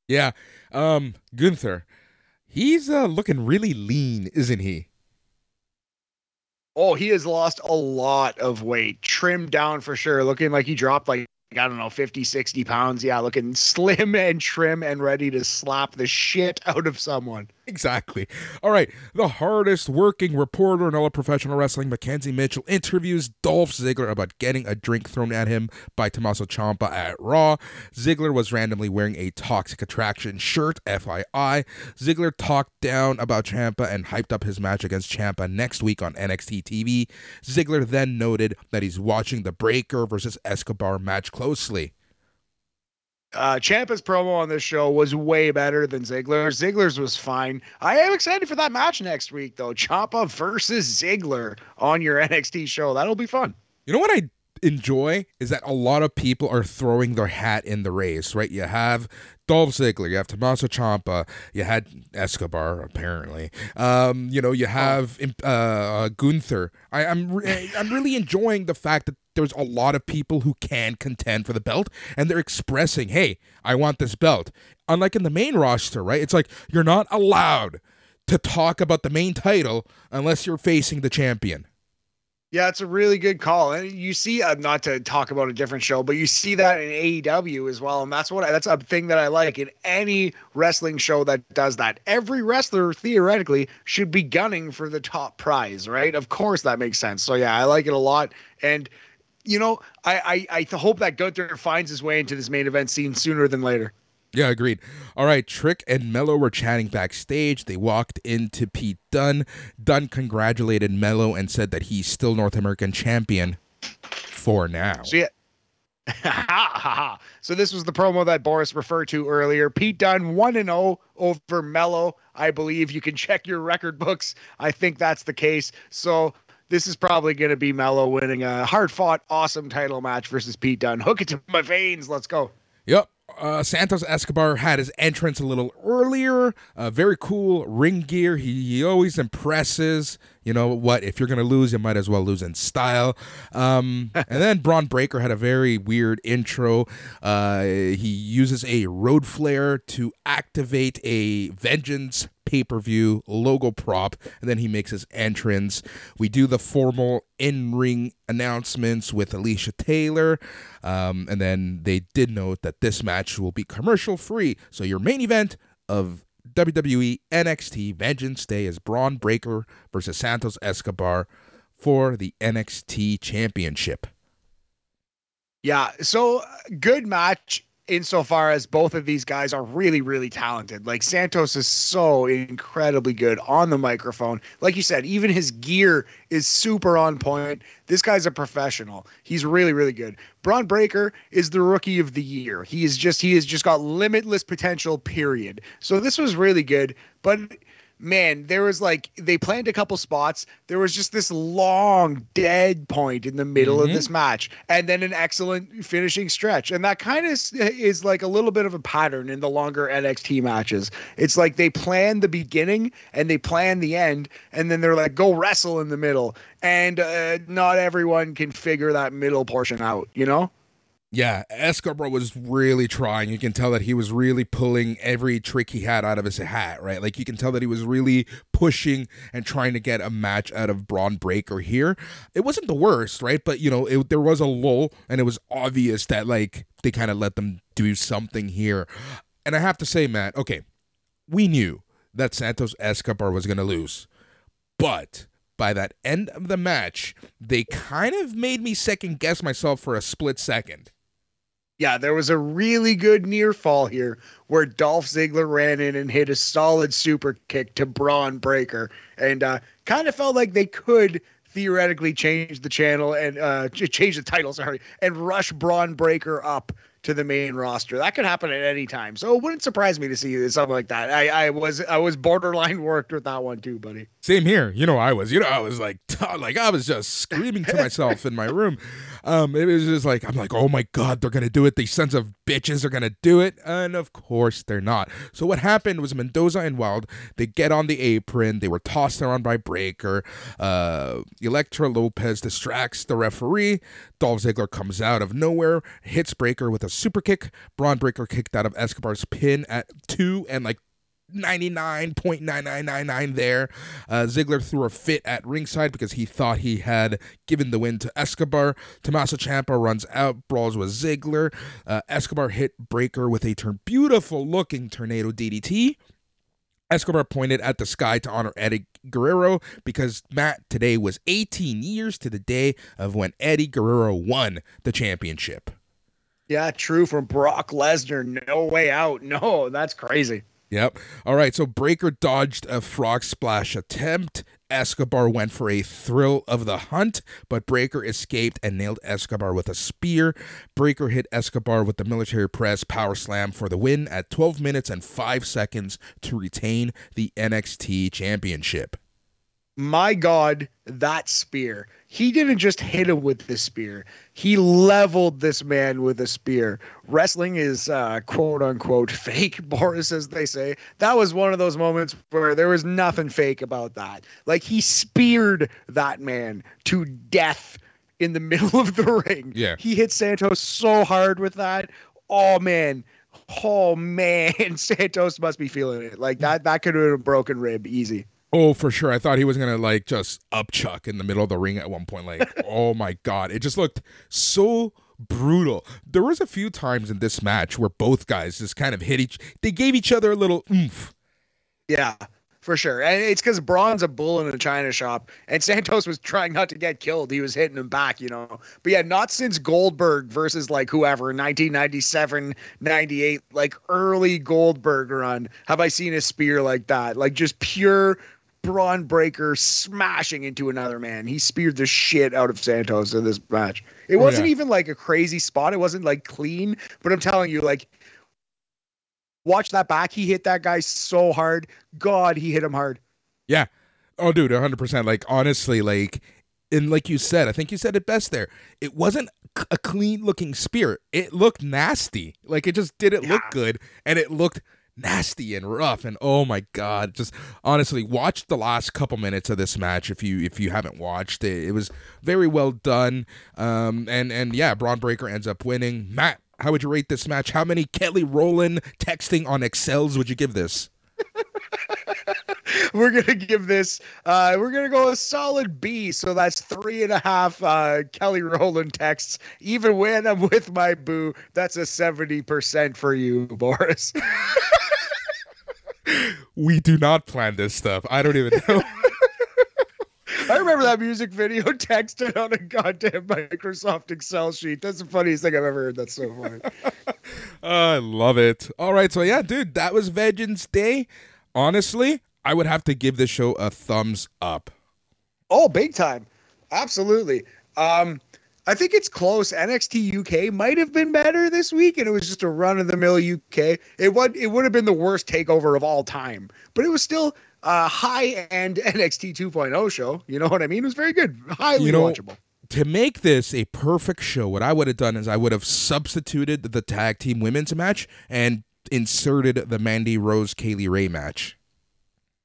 Yeah. Um, Gunther, he's uh, looking really lean, isn't he? Oh, he has lost a lot of weight. Trimmed down for sure. Looking like he dropped like I don't know, fifty, sixty pounds. Yeah, looking slim and trim and ready to slap the shit out of someone. Exactly. All right. The hardest working reporter in all of professional wrestling, Mackenzie Mitchell, interviews Dolph Ziggler about getting a drink thrown at him by Tommaso Ciampa at Raw. Ziggler was randomly wearing a Toxic Attraction shirt, F Y I. Ziggler talked down about Ciampa and hyped up his match against Ciampa next week on N X T T V. Ziggler then noted that he's watching the Breakker versus Escobar match closely. Uh, Ciampa's promo on this show was way better than Ziggler. Ziggler's was fine. I am excited for that match next week, though. Ciampa versus Ziggler on your N X T show. That'll be fun. You know what I enjoy is that a lot of people are throwing their hat in the race, right? You have Dolph Ziggler, you have Tommaso Ciampa, you had Escobar, apparently. Um, you know, you have uh, Gunther. I, I'm re- I'm really enjoying the fact that there's a lot of people who can contend for the belt, and they're expressing, hey, I want this belt. Unlike in the main roster, right? It's like you're not allowed to talk about the main title unless you're facing the champion. Yeah, it's a really good call. And you see, uh, not to talk about a different show, but you see that in A E W as well. And that's what I, that's a thing that I like in any wrestling show that does that. Every wrestler, theoretically, should be gunning for the top prize, right? Of course, that makes sense. So, yeah, I like it a lot. And you know, I, I, I hope that Gunther finds his way into this main event scene sooner than later. Yeah, agreed. All right, Trick and Mello were chatting backstage. They walked into Pete Dunne. Dunne congratulated Mello and said that he's still North American champion for now. So, yeah. So this was the promo that Boris referred to earlier. Pete Dunne one and oh over Mello. I believe you can check your record books. I think that's the case. So this is probably going to be Mello winning a hard-fought, awesome title match versus Pete Dunne. Hook it to my veins. Let's go. Yep. Uh, Santos Escobar had his entrance a little earlier. Uh, very cool ring gear. He, he always impresses. You know what? If you're going to lose, you might as well lose in style. Um, and then Bron Breakker had a very weird intro. Uh, he uses a road flare to activate a Vengeance pay-per-view logo prop, and then he makes his entrance. We do the formal in-ring announcements with Alicia Taylor, um, and then they did note that this match will be commercial-free. So your main event of W W E N X T Vengeance Day is Bron Breakker versus Santos Escobar for the N X T Championship. Yeah, so good match insofar as both of these guys are really, really talented. Like, Santos is so incredibly good on the microphone. Like you said, even his gear is super on point. This guy's a professional. He's really, really good. Bron Breakker is the rookie of the year. He is just, he has just got limitless potential, period. So this was really good, but man, there was like, they planned a couple spots. There was just this long dead point in the middle mm-hmm. of this match, and then an excellent finishing stretch. And that kind of is like a little bit of a pattern in the longer N X T matches. It's like they plan the beginning and they plan the end, and then they're like, go wrestle in the middle. And uh, not everyone can figure that middle portion out, you know? Yeah, Escobar was really trying. You can tell that he was really pulling every trick he had out of his hat, right? Like, you can tell that he was really pushing and trying to get a match out of Bron Breakker here. It wasn't the worst, right? But, you know, it, there was a lull, and it was obvious that, like, they kind of let them do something here. And I have to say, Matt, okay, we knew that Santos Escobar was going to lose, but by that end of the match, they kind of made me second-guess myself for a split second. Yeah, there was a really good near fall here where Dolph Ziggler ran in and hit a solid super kick to Bron Breakker, and uh, kind of felt like they could theoretically change the channel and uh, change the title, sorry, and rush Bron Breakker up to the main roster. That could happen at any time, so it wouldn't surprise me to see something like that. I, I was I was borderline worked with that one too, buddy. Same here. You know, I was. You know, I was like, t- like I was just screaming to myself in my room. Um, it was just like, I'm like, oh my god, they're gonna do it. These sons of bitches are gonna do it, and of course they're not. So what happened was Mendoza and Wild, they get on the apron. They were tossed around by Breakker. Uh, Electra Lopez distracts the referee. Dolph Ziggler comes out of nowhere, hits Breakker with a super kick. Bron Breakker kicked out of Escobar's pin at two and like ninety-nine point nine nine nine nine there. Uh, Ziggler threw a fit at ringside because he thought he had given the win to Escobar. Tommaso Ciampa runs out, brawls with Ziggler. Uh, Escobar hit Breakker with a turn- beautiful looking tornado D D T. Escobar pointed at the sky to honor Eddie Guerrero because, Matt, today was eighteen years to the day of when Eddie Guerrero won the championship. Yeah, true, from Brock Lesnar. No way out. No, that's crazy. Yep. All right, so Breakker dodged a frog splash attempt. Escobar went for a thrill of the hunt, but Breakker escaped and nailed Escobar with a spear. Breakker hit Escobar with the military press power slam for the win at twelve minutes and five seconds to retain the N X T championship. My God, that spear. He didn't just hit him with the spear. He leveled this man with a spear. Wrestling is uh, quote-unquote fake, Boris, as they say. That was one of those moments where there was nothing fake about that. Like, he speared that man to death in the middle of the ring. Yeah. He hit Santos so hard with that. Oh, man. Oh, man. Santos must be feeling it. Like, that, that could have been a broken rib easy. Oh, for sure. I thought he was going to, like, just upchuck in the middle of the ring at one point. Like, oh, my God. It just looked so brutal. There was a few times in this match where both guys just kind of hit each – they gave each other a little oomph. Yeah, for sure. And it's because Braun's a bull in a china shop, and Santos was trying not to get killed. He was hitting him back, you know. But, yeah, not since Goldberg versus, like, whoever, nineteen ninety-seven, ninety-eight, like, early Goldberg run, have I seen a spear like that. Like, just pure – Bron Breakker smashing into another man. He speared the shit out of Santos in this match. It wasn't oh, yeah. even like a crazy spot. It wasn't like clean, but I'm telling you, like, watch that back. He hit that guy so hard. God, he hit him hard. Yeah. Oh, dude, one hundred percent. Like, honestly, like, and like you said, I think you said it best there. It wasn't a clean looking spear. It looked nasty. Like, it just didn't yeah. look good, and it looked nasty and rough, and oh my God, just honestly watch the last couple minutes of this match if you if you haven't watched it. It was very well done, um and and yeah, Bron Breakker ends up winning. Matt, how would you rate this match? How many Kelly Rowland texting on Excels would you give this? We're gonna give this uh we're gonna go a solid B, so that's three and a half uh Kelly Rowland texts. Even when I'm with my boo, that's a seventy percent for you, Boris. We do not plan this stuff. I don't even know. I remember that music video texted on a goddamn Microsoft Excel sheet. That's the funniest thing I've ever heard. That's so funny. I love it. All right, so yeah, dude, that was Vengeance Day. Honestly, I would have to give this show a thumbs up. Oh, big time. Absolutely. Um, I think it's close. N X T U K might have been better this week, and it was just a run-of-the-mill U K. It would, it would have been the worst takeover of all time, but it was still a high-end N X T two point oh show. You know what I mean? It was very good. Highly you know, watchable. To make this a perfect show, what I would have done is I would have substituted the tag team women's match and inserted the Mandy Rose Kaylee Ray match.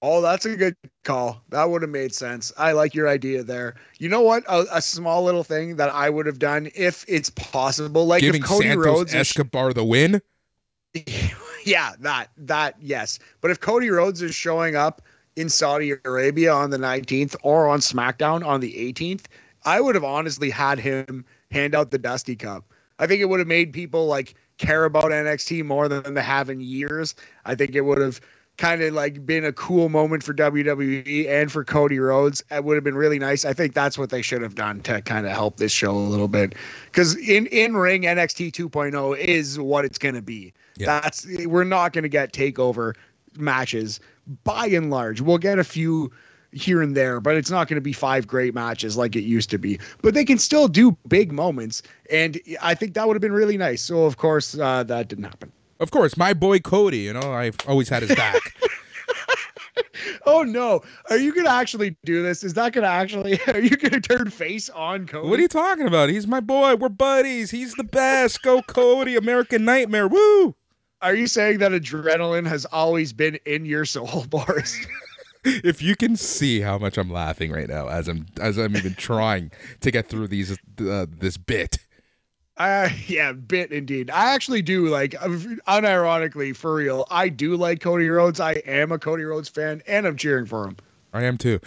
Oh, that's a good call. That would have made sense. I like your idea there. You know what? A, a small little thing that I would have done if it's possible, like giving if Cody Santos Rhodes Escobar is... the win. Yeah, that that yes. But if Cody Rhodes is showing up in Saudi Arabia on the nineteenth or on SmackDown on the eighteenth, I would have honestly had him hand out the Dusty Cup. I think it would have made people like care about N X T more than they have in years. I think it would have kind of like been a cool moment for W W E and for Cody Rhodes. It would have been really nice. I think that's what they should have done to kind of help this show a little bit, because in in ring N X T two point oh is what it's going to be. Yeah. That's we're not going to get takeover matches by and large. We'll get a few here and there, but it's not going to be five great matches like it used to be, but they can still do big moments. And I think that would have been really nice. So of course uh, that didn't happen. Of course, my boy Cody, you know, I've always had his back. Oh, no. Are you going to actually do this? Is that going to actually, are you going to turn face on Cody? What are you talking about? He's my boy. We're buddies. He's the best. Go Cody, American Nightmare. Woo. Are you saying that adrenaline has always been in your soul, Boris? If you can see how much I'm laughing right now as I'm as I'm even trying to get through these uh, this bit. Uh, yeah, bit indeed. I actually do like, unironically, for real, I do like Cody Rhodes. I am a Cody Rhodes fan, and I'm cheering for him. I am too.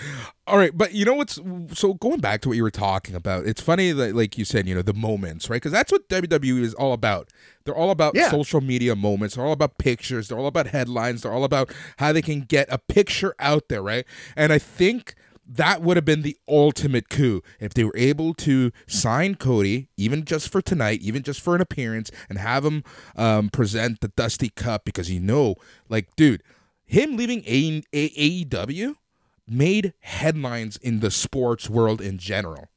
All right, but you know what's so going back to what you were talking about. It's funny that, like you said, you know, the moments, right? Because that's what W W E is all about. They're all about yeah. social media moments. They're all about pictures. They're all about headlines. They're all about how they can get a picture out there, right? And I think that would have been the ultimate coup if they were able to sign Cody, even just for tonight, even just for an appearance, and have him um, present the Dusty Cup, because you know, like, dude, him leaving A- A- AEW made headlines in the sports world in general.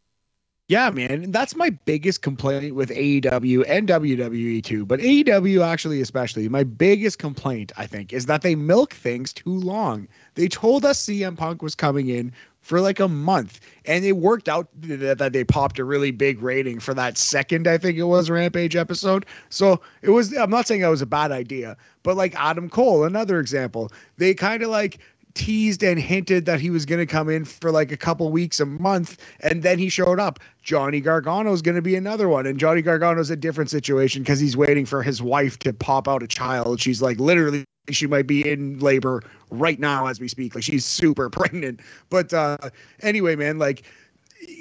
Yeah, man, that's my biggest complaint with A E W and W W E too, but A E W actually especially. My biggest complaint, I think, is that they milk things too long. They told us C M Punk was coming in for like a month, and it worked out that they popped a really big rating for that second, I think it was, Rampage episode. So it was, I'm not saying that was a bad idea, but like Adam Cole, another example, they kind of like teased and hinted that he was going to come in for like a couple weeks, a month, and then he showed up. Johnny Gargano is going to be another one, and Johnny Gargano's a different situation because he's waiting for his wife to pop out a child. She's like, literally, she might be in labor right now as we speak. Like, she's super pregnant. But uh, anyway, man, like,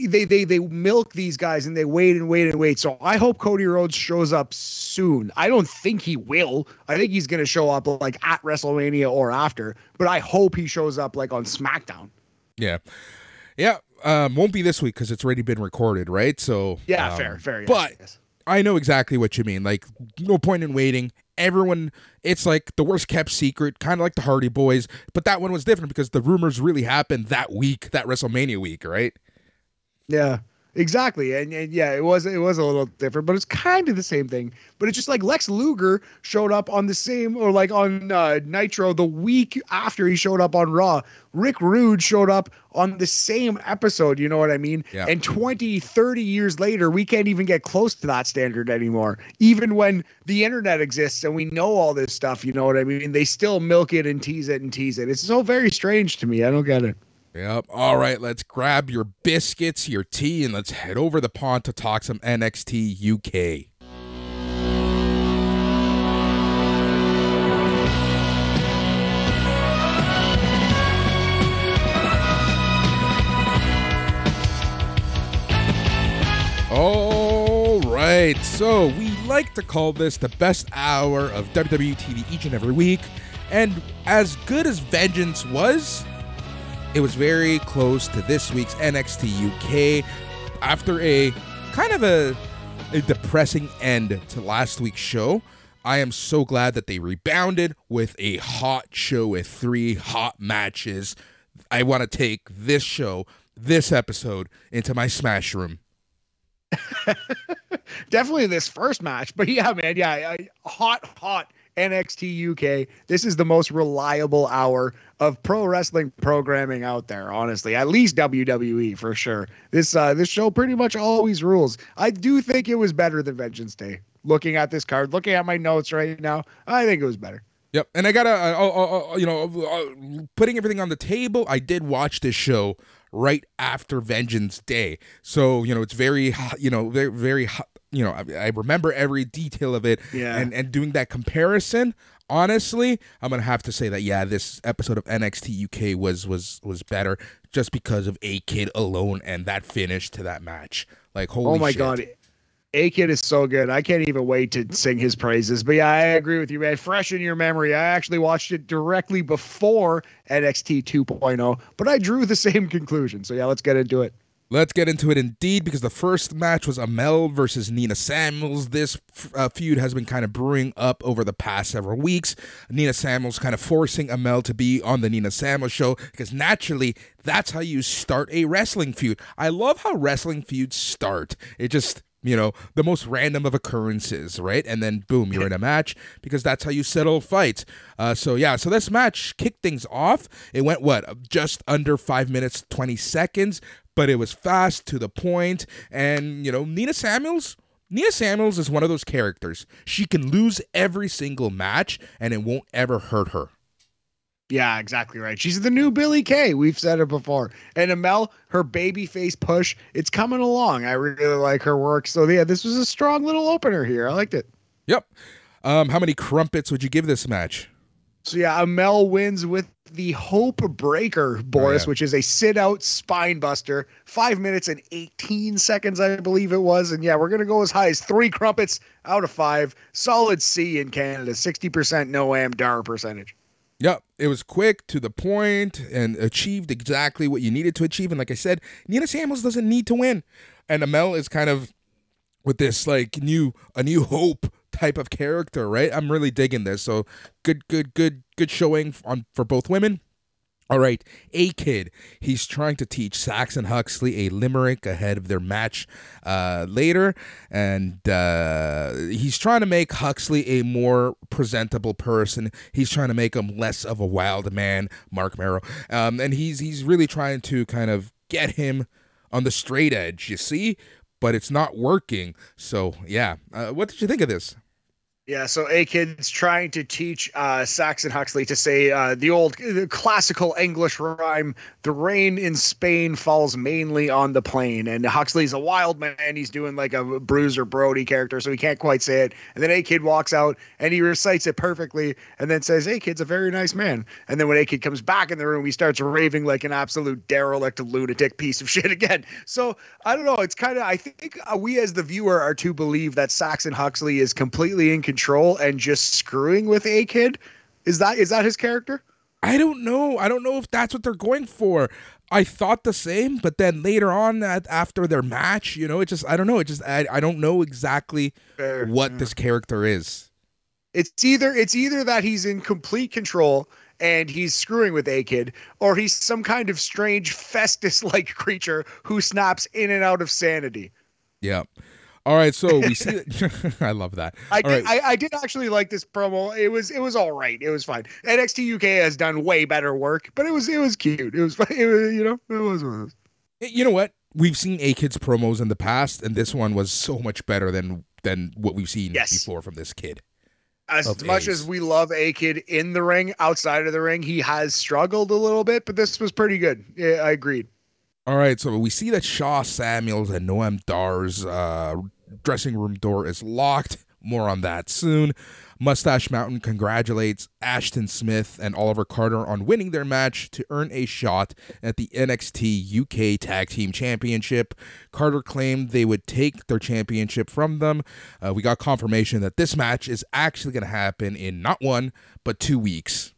They they they milk these guys and they wait and wait and wait. So I hope Cody Rhodes shows up soon. I don't think he will. I think he's going to show up like at WrestleMania or after. But I hope he shows up like on SmackDown. Yeah. Yeah. Um, won't be this week because it's already been recorded, right? So yeah, um, fair, fair. Yes, but yes. I know exactly what you mean. Like, no point in waiting. Everyone, it's like the worst kept secret, kind of like the Hardy Boys. But that one was different because the rumors really happened that week, that WrestleMania week, right? Yeah, exactly. And, and yeah, it was it was a little different, but it's kind of the same thing. But it's just like Lex Luger showed up on the same, or like on uh, Nitro the week after he showed up on Raw. Rick Rude showed up on the same episode, you know what I mean? Yeah. And twenty, thirty years later, we can't even get close to that standard anymore. Even when the internet exists and we know all this stuff, you know what I mean? They still milk it and tease it and tease it. It's so very strange to me. I don't get it. Yep. All right, let's grab your biscuits, your tea, and let's head over the pond to talk some N X T U K. All right, so we like to call this the best hour of W W E T V each and every week, and as good as Vengeance was, it was very close to this week's N X T U K after a kind of a, a depressing end to last week's show. I am so glad that they rebounded with a hot show with three hot matches. I want to take this show, this episode, into my smash room. Definitely this first match, but yeah, man, yeah, hot, hot. N X T U K. This is the most reliable hour of pro wrestling programming out there, honestly. At least W W E for sure. This uh, this show pretty much always rules. I do think it was better than Vengeance Day. Looking at this card, looking at my notes right now, I think it was better. Yep, and I gotta, uh, uh, uh, you know, uh, putting everything on the table, I did watch this show right after Vengeance Day, so you know it's very, you know, very, very hot. You know, I, I remember every detail of it, yeah. and, and doing that comparison, honestly, I'm going to have to say that, yeah, this episode of N X T U K was was was better just because of A-Kid alone and that finish to that match. Like, holy shit. Oh, my shit. God. A-Kid is so good. I can't even wait to sing his praises. But, yeah, I agree with you, man. Fresh in your memory. I actually watched it directly before N X T two point oh, but I drew the same conclusion. So, yeah, let's get into it. Let's get into it indeed, because the first match was Amell versus Nina Samuels. This uh, feud has been kind of brewing up over the past several weeks. Nina Samuels kind of forcing Amell to be on the Nina Samuels show, because naturally, that's how you start a wrestling feud. I love how wrestling feuds start. It just, you know, the most random of occurrences, right? And then, boom, you're in a match, because that's how you settle fights. Uh, so, yeah, so this match kicked things off. It went, what, just under five minutes, twenty seconds. But it was fast, to the point, and, you know, Nina Samuels, Nina Samuels is one of those characters. She can lose every single match, and it won't ever hurt her. Yeah, exactly right. She's the new Billie Kay. We've said it before. And Amell, her baby face push, it's coming along. I really like her work. So, yeah, this was a strong little opener here. I liked it. Yep. Um, how many crumpets would you give this match? So yeah, Amell wins with the Hope Breaker, Boris, oh, yeah. which is a sit-out spine buster. Five minutes and eighteen seconds, I believe it was. And yeah, we're going to go as high as three crumpets out of five. Solid C in Canada, sixty percent no-am D A R percentage. Yep, it was quick, to the point, and achieved exactly what you needed to achieve. And like I said, Nina Samuels doesn't need to win. And Amell is kind of with this like new a new hope type of character, right? I'm really digging this. So good, good, good, good showing on for both women. All right, A-Kid, he's trying to teach Saxon Huxley a limerick ahead of their match uh, later, and uh, he's trying to make Huxley a more presentable person. He's trying to make him less of a wild man, Mark Merrow, um, and he's he's really trying to kind of get him on the straight edge, you see? But it's not working, so yeah. Uh, what did you think of this? Yeah, so A-Kid's trying to teach uh, Saxon Huxley to say uh, the old the classical English rhyme, the rain in Spain falls mainly on the plain. And Huxley's a wild man. He's doing like a Bruiser Brody character, so he can't quite say it. And then A-Kid walks out, and he recites it perfectly and then says, A-Kid's a very nice man. And then when A-Kid comes back in the room, he starts raving like an absolute derelict, lunatic piece of shit again. So, I don't know. It's kind of, I think uh, we as the viewer are to believe that Saxon Huxley is completely in control. Control and just screwing with A-Kid? Is that is that his character? I don't know. I don't know if that's what they're going for. I thought the same, but then later on at, after their match, you know, it just, I don't know. It just, I, I don't know exactly Fair, what yeah. this character is. It's either it's either that he's in complete control and he's screwing with A-Kid, or he's some kind of strange Festus-like creature who snaps in and out of sanity. Yeah. All right, so we see that. I love that. I did, right. I, I did actually like this promo. It was it was all right. It was fine. N X T U K has done way better work, but it was it was cute. It was it was, you know it was, it was. You know what? We've seen A-Kid's promos in the past, and this one was so much better than than what we've seen yes. before from this kid. As much A's. as we love A-Kid in the ring, outside of the ring, he has struggled a little bit, but this was pretty good. Yeah, I agreed. All right, so we see that Shaw Samuels and Noam Dar's uh, dressing room door is locked. More on that soon. Mustache Mountain congratulates Ashton Smith and Oliver Carter on winning their match to earn a shot at the N X T U K Tag Team Championship. Carter claimed they would take their championship from them. Uh, we got confirmation that this match is actually going to happen in not one, but two weeks.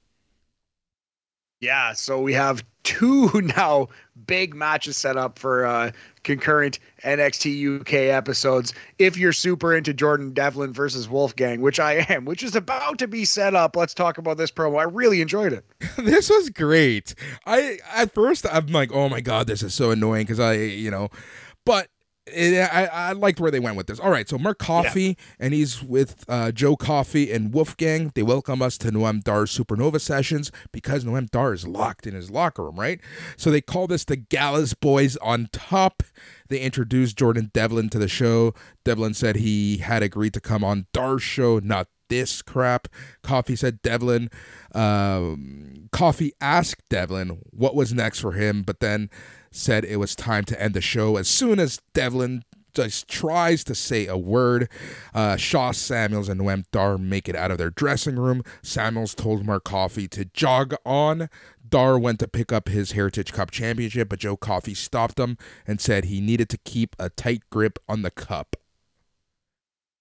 Yeah, so we have two now big matches set up for uh, concurrent N X T U K episodes. If you're super into Jordan Devlin versus Wolfgang, which I am, which is about to be set up, let's talk about this promo. I really enjoyed it. This was great. I at first I'm like, oh my god, this is so annoying because I, you know, but. It, I, I liked where they went with this. All right, so Mark Coffey, yeah. and he's with uh, Joe Coffey and Wolfgang. They welcome us to Noam Dar's Supernova Sessions because Noam Dar is locked in his locker room, right? So they call this the Gallus Boys on Top. They introduced Jordan Devlin to the show. Devlin said he had agreed to come on Dar's show, not this crap. Coffey said Devlin. Um, Coffey asked Devlin what was next for him, but then said it was time to end the show as soon as Devlin just tries to say a word. Uh, Shaw Samuels and Noam Dar make it out of their dressing room. Samuels told Mark Coffey to jog on. Dar went to pick up his Heritage Cup championship, but Joe Coffey stopped him and said he needed to keep a tight grip on the cup.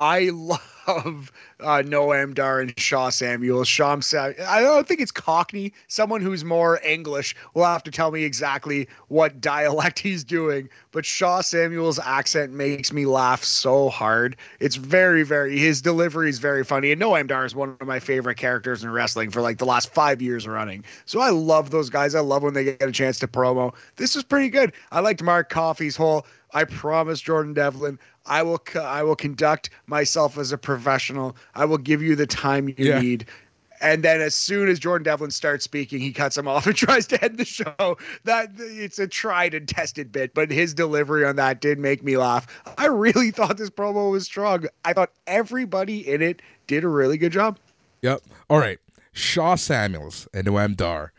I love uh, Noam Dar and Shaw Samuels. Shaw Sam- I don't think it's Cockney. Someone who's more English will have to tell me exactly what dialect he's doing. But Shaw Samuels' accent makes me laugh so hard. It's very, very, his delivery is very funny. And Noam Dar is one of my favorite characters in wrestling for like the last five years running. So I love those guys. I love when they get a chance to promo. This was pretty good. I liked Mark Coffey's whole, I promise Jordan Devlin, I will I will conduct myself as a professional. I will give you the time you yeah. need. And then as soon as Jordan Devlin starts speaking, he cuts him off and tries to end the show. That it's a tried and tested bit, but his delivery on that did make me laugh. I really thought this promo was strong. I thought everybody in it did a really good job. Yep. All right. Shaw Samuels and Noam Dar.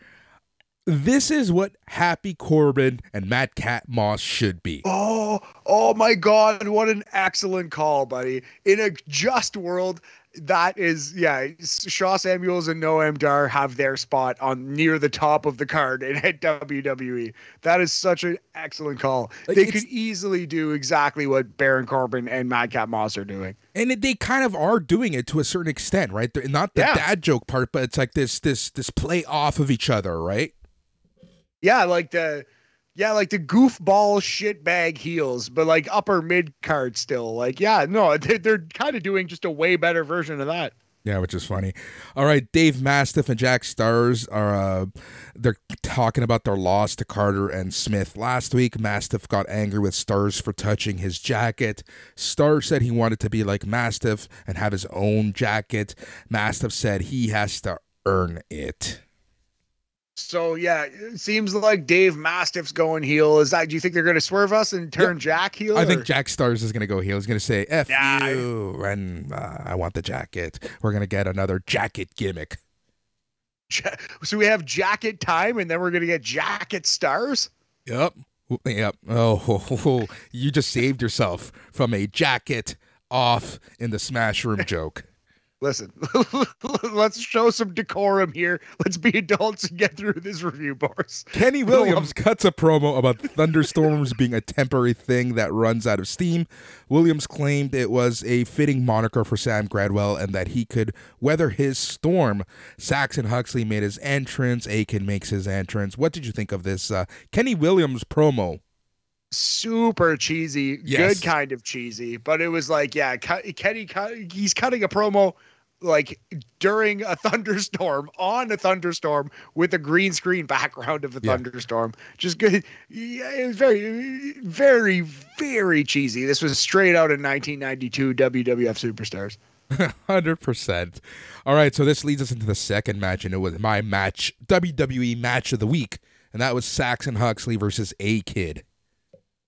This is what Happy Corbin and Mad Cat Moss should be. Oh, oh my God. What an excellent call, buddy. In a just world, that is, yeah, Shaw Samuels and Noam Dar have their spot on near the top of the card in at W W E. That is such an excellent call. Like, they could easily do exactly what Baron Corbin and Madcap Moss are doing. And they kind of are doing it to a certain extent, right? They're not the yeah. dad joke part, but it's like this this this play off of each other, right? Yeah, like the yeah, like the goofball shitbag heels, but like upper mid card still. Like, yeah, no, they're, they're kind of doing just a way better version of that. Yeah, which is funny. All right, Dave Mastiff and Jack Stars are uh, they're talking about their loss to Carter and Smith last week. Mastiff got angry with Stars for touching his jacket. Stars said he wanted to be like Mastiff and have his own jacket. Mastiff said he has to earn it. So, yeah, it seems like Dave Mastiff's going heel. Is that, do you think they're going to swerve us and turn yep. Jack heel? I or? think Jack Stars is going to go heel. He's going to say, F yeah, you, I... and uh, I want the jacket. We're going to get another jacket gimmick. Ja- so we have jacket time, and then we're going to get jacket Stars? Yep. Yep. Oh, you just saved yourself from a jacket off in the Smash Room joke. Listen, let's show some decorum here. Let's be adults and get through this review, Boris. Kenny Williams cuts a promo about thunderstorms being a temporary thing that runs out of steam. Williams claimed it was a fitting moniker for Sam Gradwell and that he could weather his storm. Saxon Huxley made his entrance. Akin makes his entrance. What did you think of this uh, Kenny Williams promo? Super cheesy. Yes. Good kind of cheesy. But it was like, yeah, Kenny, he's cutting a promo like during a thunderstorm, on a thunderstorm, with a green screen background of a yeah. thunderstorm. Just good. Yeah, it was very, very, very cheesy. This was straight out of nineteen ninety-two W W F Superstars. one hundred percent. All right, so this leads us into the second match, and it was my match, W W E Match of the Week, and that was Saxon Huxley versus A-Kid.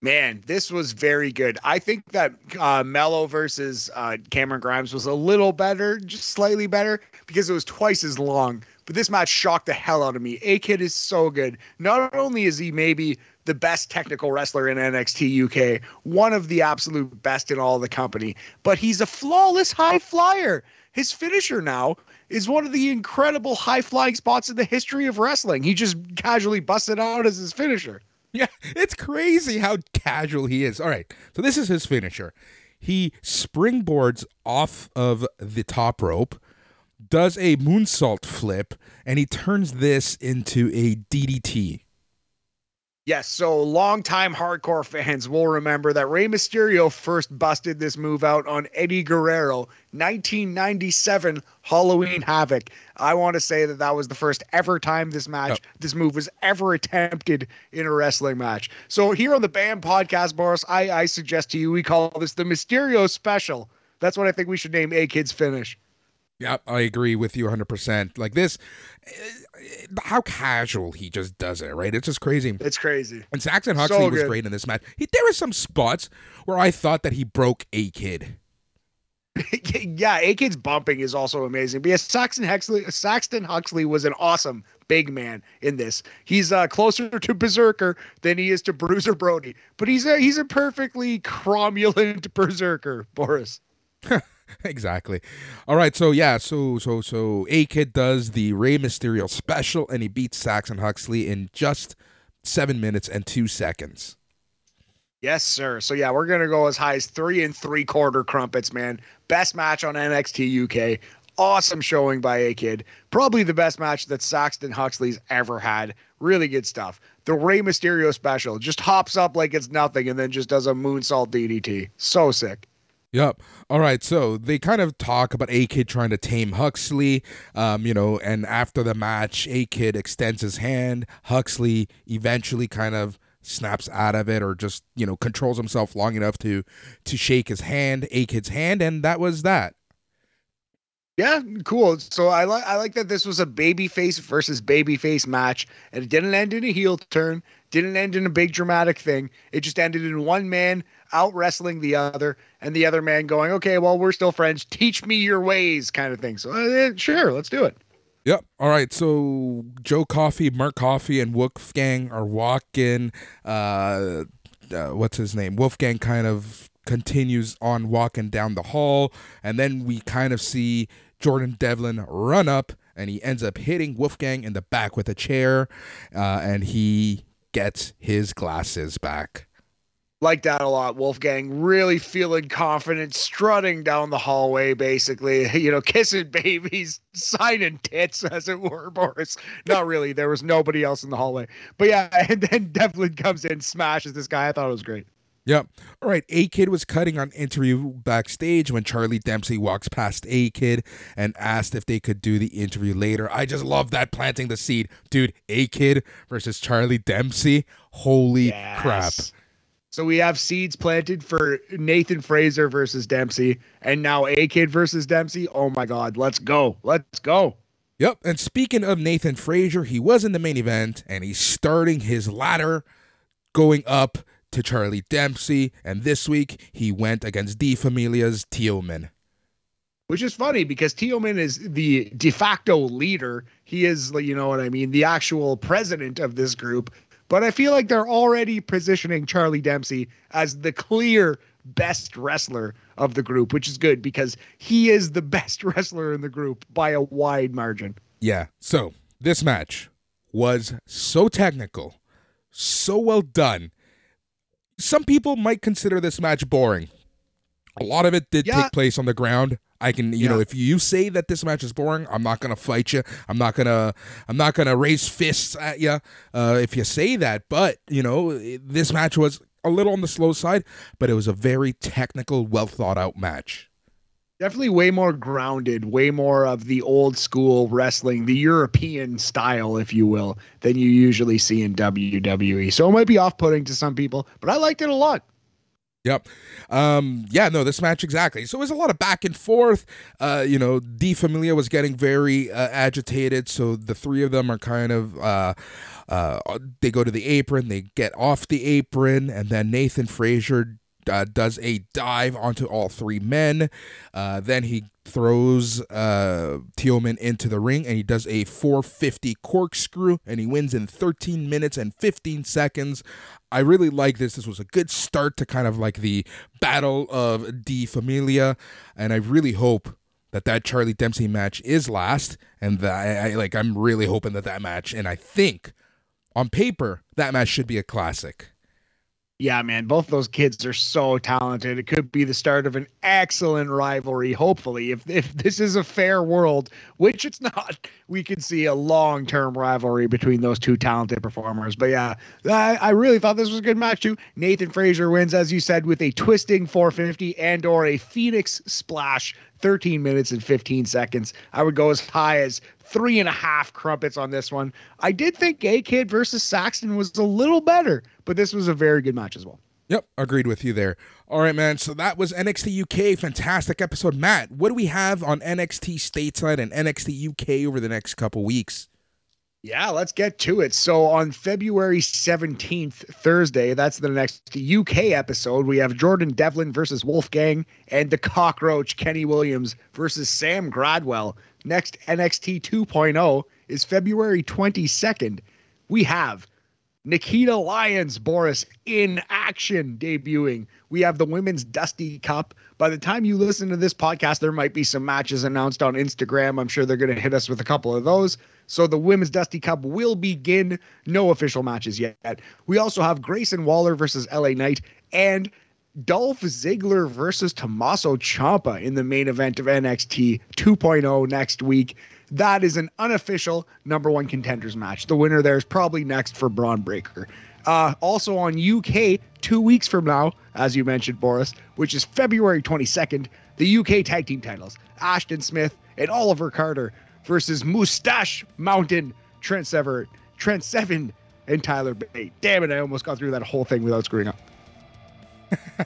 Man, this was very good. I think that uh, Mello versus uh, Cameron Grimes was a little better, just slightly better, because it was twice as long. But this match shocked the hell out of me. A-Kid is so good. Not only is he maybe the best technical wrestler in N X T U K, one of the absolute best in all the company, but he's a flawless high flyer. His finisher now is one of the incredible high-flying spots in the history of wrestling. He just casually busted out as his finisher. Yeah, it's crazy how casual he is. All right, so this is his finisher. He springboards off of the top rope, does a moonsault flip, and he turns this into a D D T. Yes, so longtime hardcore fans will remember that Rey Mysterio first busted this move out on Eddie Guerrero, nineteen ninety-seven Halloween Havoc. I want to say that that was the first ever time this match, oh. this move was ever attempted in a wrestling match. So here on the B A M podcast, Boris, I, I suggest to you we call this the Mysterio Special. That's what I think we should name A-Kid's finish. Yeah, I agree with you one hundred percent. Like this, how casual he just does it, right? It's just crazy. It's crazy. And Saxon Huxley so was great in this match. He, there were some spots where I thought that he broke A-Kid. Yeah, A-Kid's bumping is also amazing. But yes, Saxon Huxley, Saxton Huxley was an awesome big man in this. He's uh, closer to Berserker than he is to Bruiser Brody. But he's a, he's a perfectly cromulent Berserker, Boris. Exactly. All right, so yeah, so so so A-Kid does the Rey Mysterio Special, and he beats Saxon Huxley in just seven minutes and two seconds. Yes, sir. So yeah, we're gonna go as high as three and three quarter crumpets, man. Best match on N X T U K. Awesome showing by A-Kid. Probably the best match that Saxon Huxley's ever had. Really good stuff. The Rey Mysterio Special just hops up like it's nothing, and then just does a moonsault D D T. So sick. Yep. All right. So they kind of talk about A-Kid trying to tame Huxley, um, you know, and after the match, A-Kid extends his hand. Huxley eventually kind of snaps out of it, or just, you know, controls himself long enough to to shake his hand, A-Kid's hand. And that was that. Yeah, cool. So I like I like that this was a babyface versus babyface match, and it didn't end in a heel turn, didn't end in a big dramatic thing. It just ended in one man out wrestling the other, and the other man going, "Okay, well, we're still friends. Teach me your ways," kind of thing. So uh, sure, let's do it. Yep. All right. So Joe Coffey, Mark Coffey, and Wolfgang are walking. Uh, uh, what's his name? Wolfgang kind of continues on walking down the hall, and then we kind of see Jordan Devlin run up, and he ends up hitting Wolfgang in the back with a chair, uh, and he gets his glasses back. Like that a lot. Wolfgang really feeling confident, strutting down the hallway, basically, you know, kissing babies, signing tits, as it were, Boris. Not really. There was nobody else in the hallway. But yeah, and then Devlin comes in, smashes this guy. I thought it was great. Yep. All right. A-Kid was cutting on interview backstage when Charlie Dempsey walks past A-Kid and asked if they could do the interview later. I just love that, planting the seed. Dude, A-Kid versus Charlie Dempsey. Holy yes. crap. So we have seeds planted for Nathan Frazer versus Dempsey, and now A-Kid versus Dempsey. Oh, my God. Let's go. Let's go. Yep. And speaking of Nathan Frazer, he was in the main event, and he's starting his ladder going up to Charlie Dempsey. And this week, he went against De Familia's Tillman. Which is funny because Tillman is the de facto leader. He is, you know what I mean, the actual president of this group. But I feel like they're already positioning Charlie Dempsey as the clear best wrestler of the group, which is good because he is the best wrestler in the group by a wide margin. Yeah. So this match was so technical, so well done. Some people might consider this match boring. A lot of it did yeah. take place on the ground. I can, you yeah. know, if you say that this match is boring, I'm not gonna fight you. I'm not gonna, I'm not gonna raise fists at you uh, if you say that. But you know, this match was a little on the slow side, but it was a very technical, well thought out match. Definitely way more grounded, way more of the old school wrestling, the European style, if you will, than you usually see in W W E. So it might be off putting to some people, but I liked it a lot. Yep. Um, yeah, no, this match exactly. So it was a lot of back and forth. Uh, you know, De Familia was getting very uh, agitated. So the three of them are kind of, uh, uh, they go to the apron, they get off the apron, and then Nathan Frazer uh, does a dive onto all three men. Uh, then he throws uh, Tillman into the ring, and he does a four fifty corkscrew, and he wins in thirteen minutes and fifteen seconds. I really like this. This was a good start to kind of like the battle of De Familia, and I really hope that that Charlie Dempsey match is last, and that I, I like. I'm really hoping that that match, and I think on paper that match should be a classic. Yeah, man, both those kids are so talented. It could be the start of an excellent rivalry. Hopefully, if if this is a fair world, which it's not, we could see a long-term rivalry between those two talented performers. But yeah, I, I really thought this was a good match too. Nathan Frazer wins, as you said, with a twisting four fifty and or a Phoenix splash, thirteen minutes and fifteen seconds. I would go as high as three and a half crumpets on this one. I did think A-Kid versus Saxton was a little better, but this was a very good match as well. Yep, agreed with you there. All right, man, so that was N X T U K. Fantastic episode. Matt, what do we have on N X T Stateside and N X T U K over the next couple weeks? Yeah, let's get to it. So on February seventeenth, Thursday, that's the next U K episode. We have Jordan Devlin versus Wolfgang and the Cockroach Kenny Williams versus Sam Gradwell. Next N X T two point oh is February twenty-second. We have Nikita Lyons, Boris, in action debuting. We have the Women's Dusty Cup. By the time you listen to this podcast, there might be some matches announced on Instagram. I'm sure they're going to hit us with a couple of those. So the Women's Dusty Cup will begin. No official matches yet. We also have Grayson Waller versus L A Knight and Dolph Ziggler versus Tommaso Ciampa in the main event of N X T two point oh next week. That is an unofficial number one contenders match. The winner there is probably next for Bron Breakker. Uh, also on U K, two weeks from now, as you mentioned, Boris, which is February twenty-second, the U K tag team titles, Ashton Smith and Oliver Carter versus Mustache Mountain, Trent Seven, Trent Seven, and Tyler Bate. Damn it, I almost got through that whole thing without screwing up.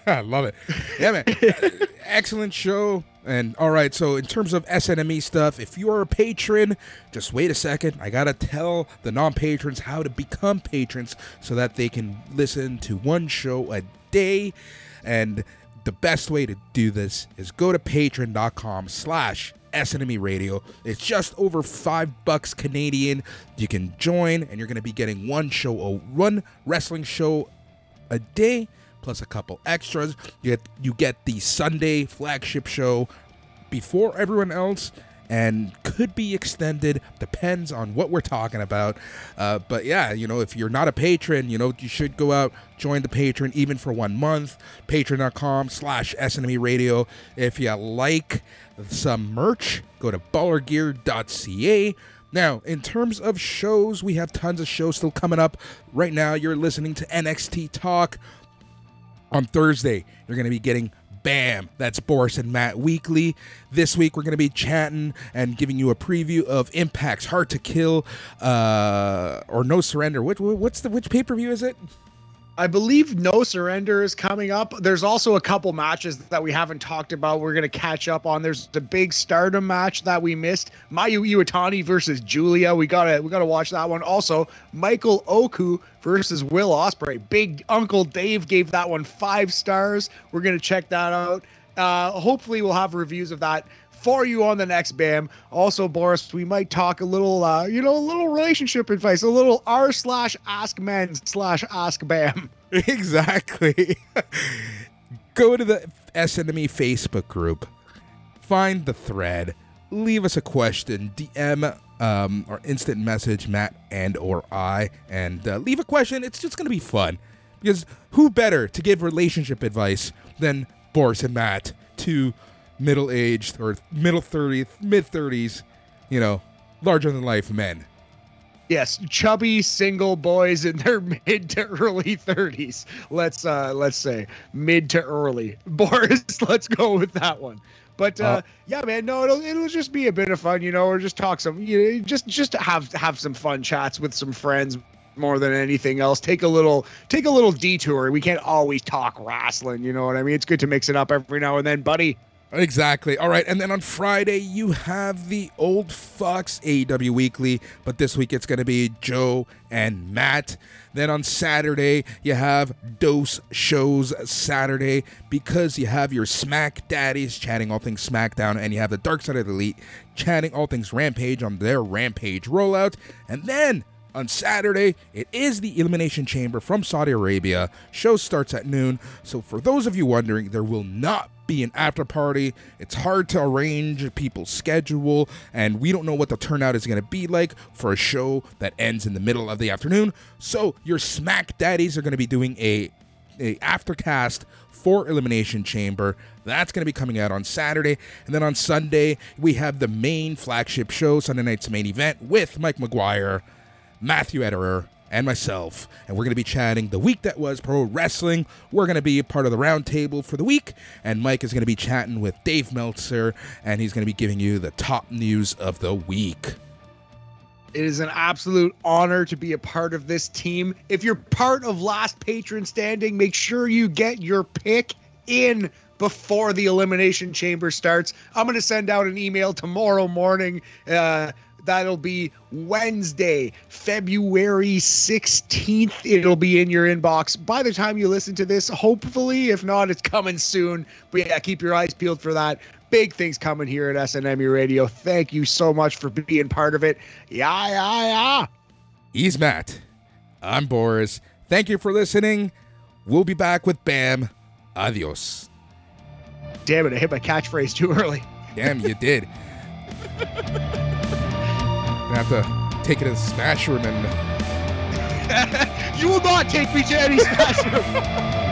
I love it. Yeah, man. Excellent show. And all right, so in terms of S N M E stuff, if you are a patron, just wait a second. I got to tell the non-patrons how to become patrons so that they can listen to one show a day. And the best way to do this is go to patreon.com slash S N M E Radio. It's just over five bucks Canadian. You can join, and you're going to be getting one show, one wrestling show a day plus a couple extras. You get, you get the Sunday flagship show before everyone else, and could be extended, depends on what we're talking about. Uh, but yeah, you know, if you're not a patron, you know, you should go out, join the patron, even for one month, patreon dot com slash S N M E radio. If you like some merch, go to baller gear dot c a. Now, in terms of shows, we have tons of shows still coming up. Right now, you're listening to N X T Talk. On Thursday, you're going to be getting Bam! That's Boris and Matt Weekly. This week, we're going to be chatting and giving you a preview of Impact's Hard to Kill uh, or No Surrender. What, what's the which pay-per-view is it? I believe No Surrender is coming up. There's also a couple matches that we haven't talked about. We're going to catch up on. There's the big Stardom match that we missed. Mayu Iwatani versus Julia. We got to we got to watch that one. Also, Michael Oku versus Will Ospreay. Big Uncle Dave gave that one five stars. We're going to check that out. Uh, hopefully we'll have reviews of that for you on the next BAM. Also, Boris, we might talk a little, uh, you know, a little relationship advice, a little r slash ask men slash ask BAM. Exactly. Go to the S N M E Facebook group, find the thread, leave us a question, D M um, or instant message Matt and or I, and uh, leave a question. It's just going to be fun, because who better to give relationship advice than Boris and Matt, to middle-aged or middle thirties, mid-thirties, you know, larger-than-life men. Yes, chubby single boys in their mid to early thirties. Let's uh, let's say mid to early. Boris, let's go with that one. But uh, uh, yeah, man, no, it'll it'll just be a bit of fun, you know, or just talk some, you know, just just have have some fun chats with some friends. More than anything else, take a little take a little detour. We can't always talk wrestling, you know what I mean? It's good to mix it up every now and then, buddy. Exactly. All right, and then on Friday you have the old Fox A E W Weekly, but this week it's going to be Joe and Matt. Then on Saturday you have Dose Shows Saturday, because you have your Smack Daddies chatting all things SmackDown, and you have the Dark Side of the Elite chatting all things Rampage on their Rampage rollout. And then on Saturday, it is the Elimination Chamber from Saudi Arabia. Show starts at noon. So for those of you wondering, there will not be an after party. It's hard to arrange people's schedule, and we don't know what the turnout is going to be like for a show that ends in the middle of the afternoon. So your Smack Daddies are going to be doing a, a aftercast for Elimination Chamber. That's going to be coming out on Saturday. And then on Sunday, we have the main flagship show, Sunday Night's Main Event, with Mike McGuire, Matthew Ederer, and myself, and we're going to be chatting the week that was pro wrestling. We're going to be a part of the round table for the week, and Mike is going to be chatting with Dave Meltzer, and he's going to be giving you the top news of the week. It is an absolute honor to be a part of this team. If you're part of Last Patron Standing, make sure you get your pick in before the Elimination Chamber starts. I'm going to send out an email tomorrow morning. Uh, That'll be Wednesday, February sixteenth. It'll be in your inbox by the time you listen to this, hopefully. If not, it's coming soon. But yeah, keep your eyes peeled for that. Big things coming here at S N M E Radio. Thank you so much for being part of it. Yeah, yeah, yeah. He's Matt. I'm Boris. Thank you for listening. We'll be back with BAM. Adios. Damn it, I hit my catchphrase too early. Damn, you did. I have to take it to the Smash Room, and you will not take me to any Smash Room.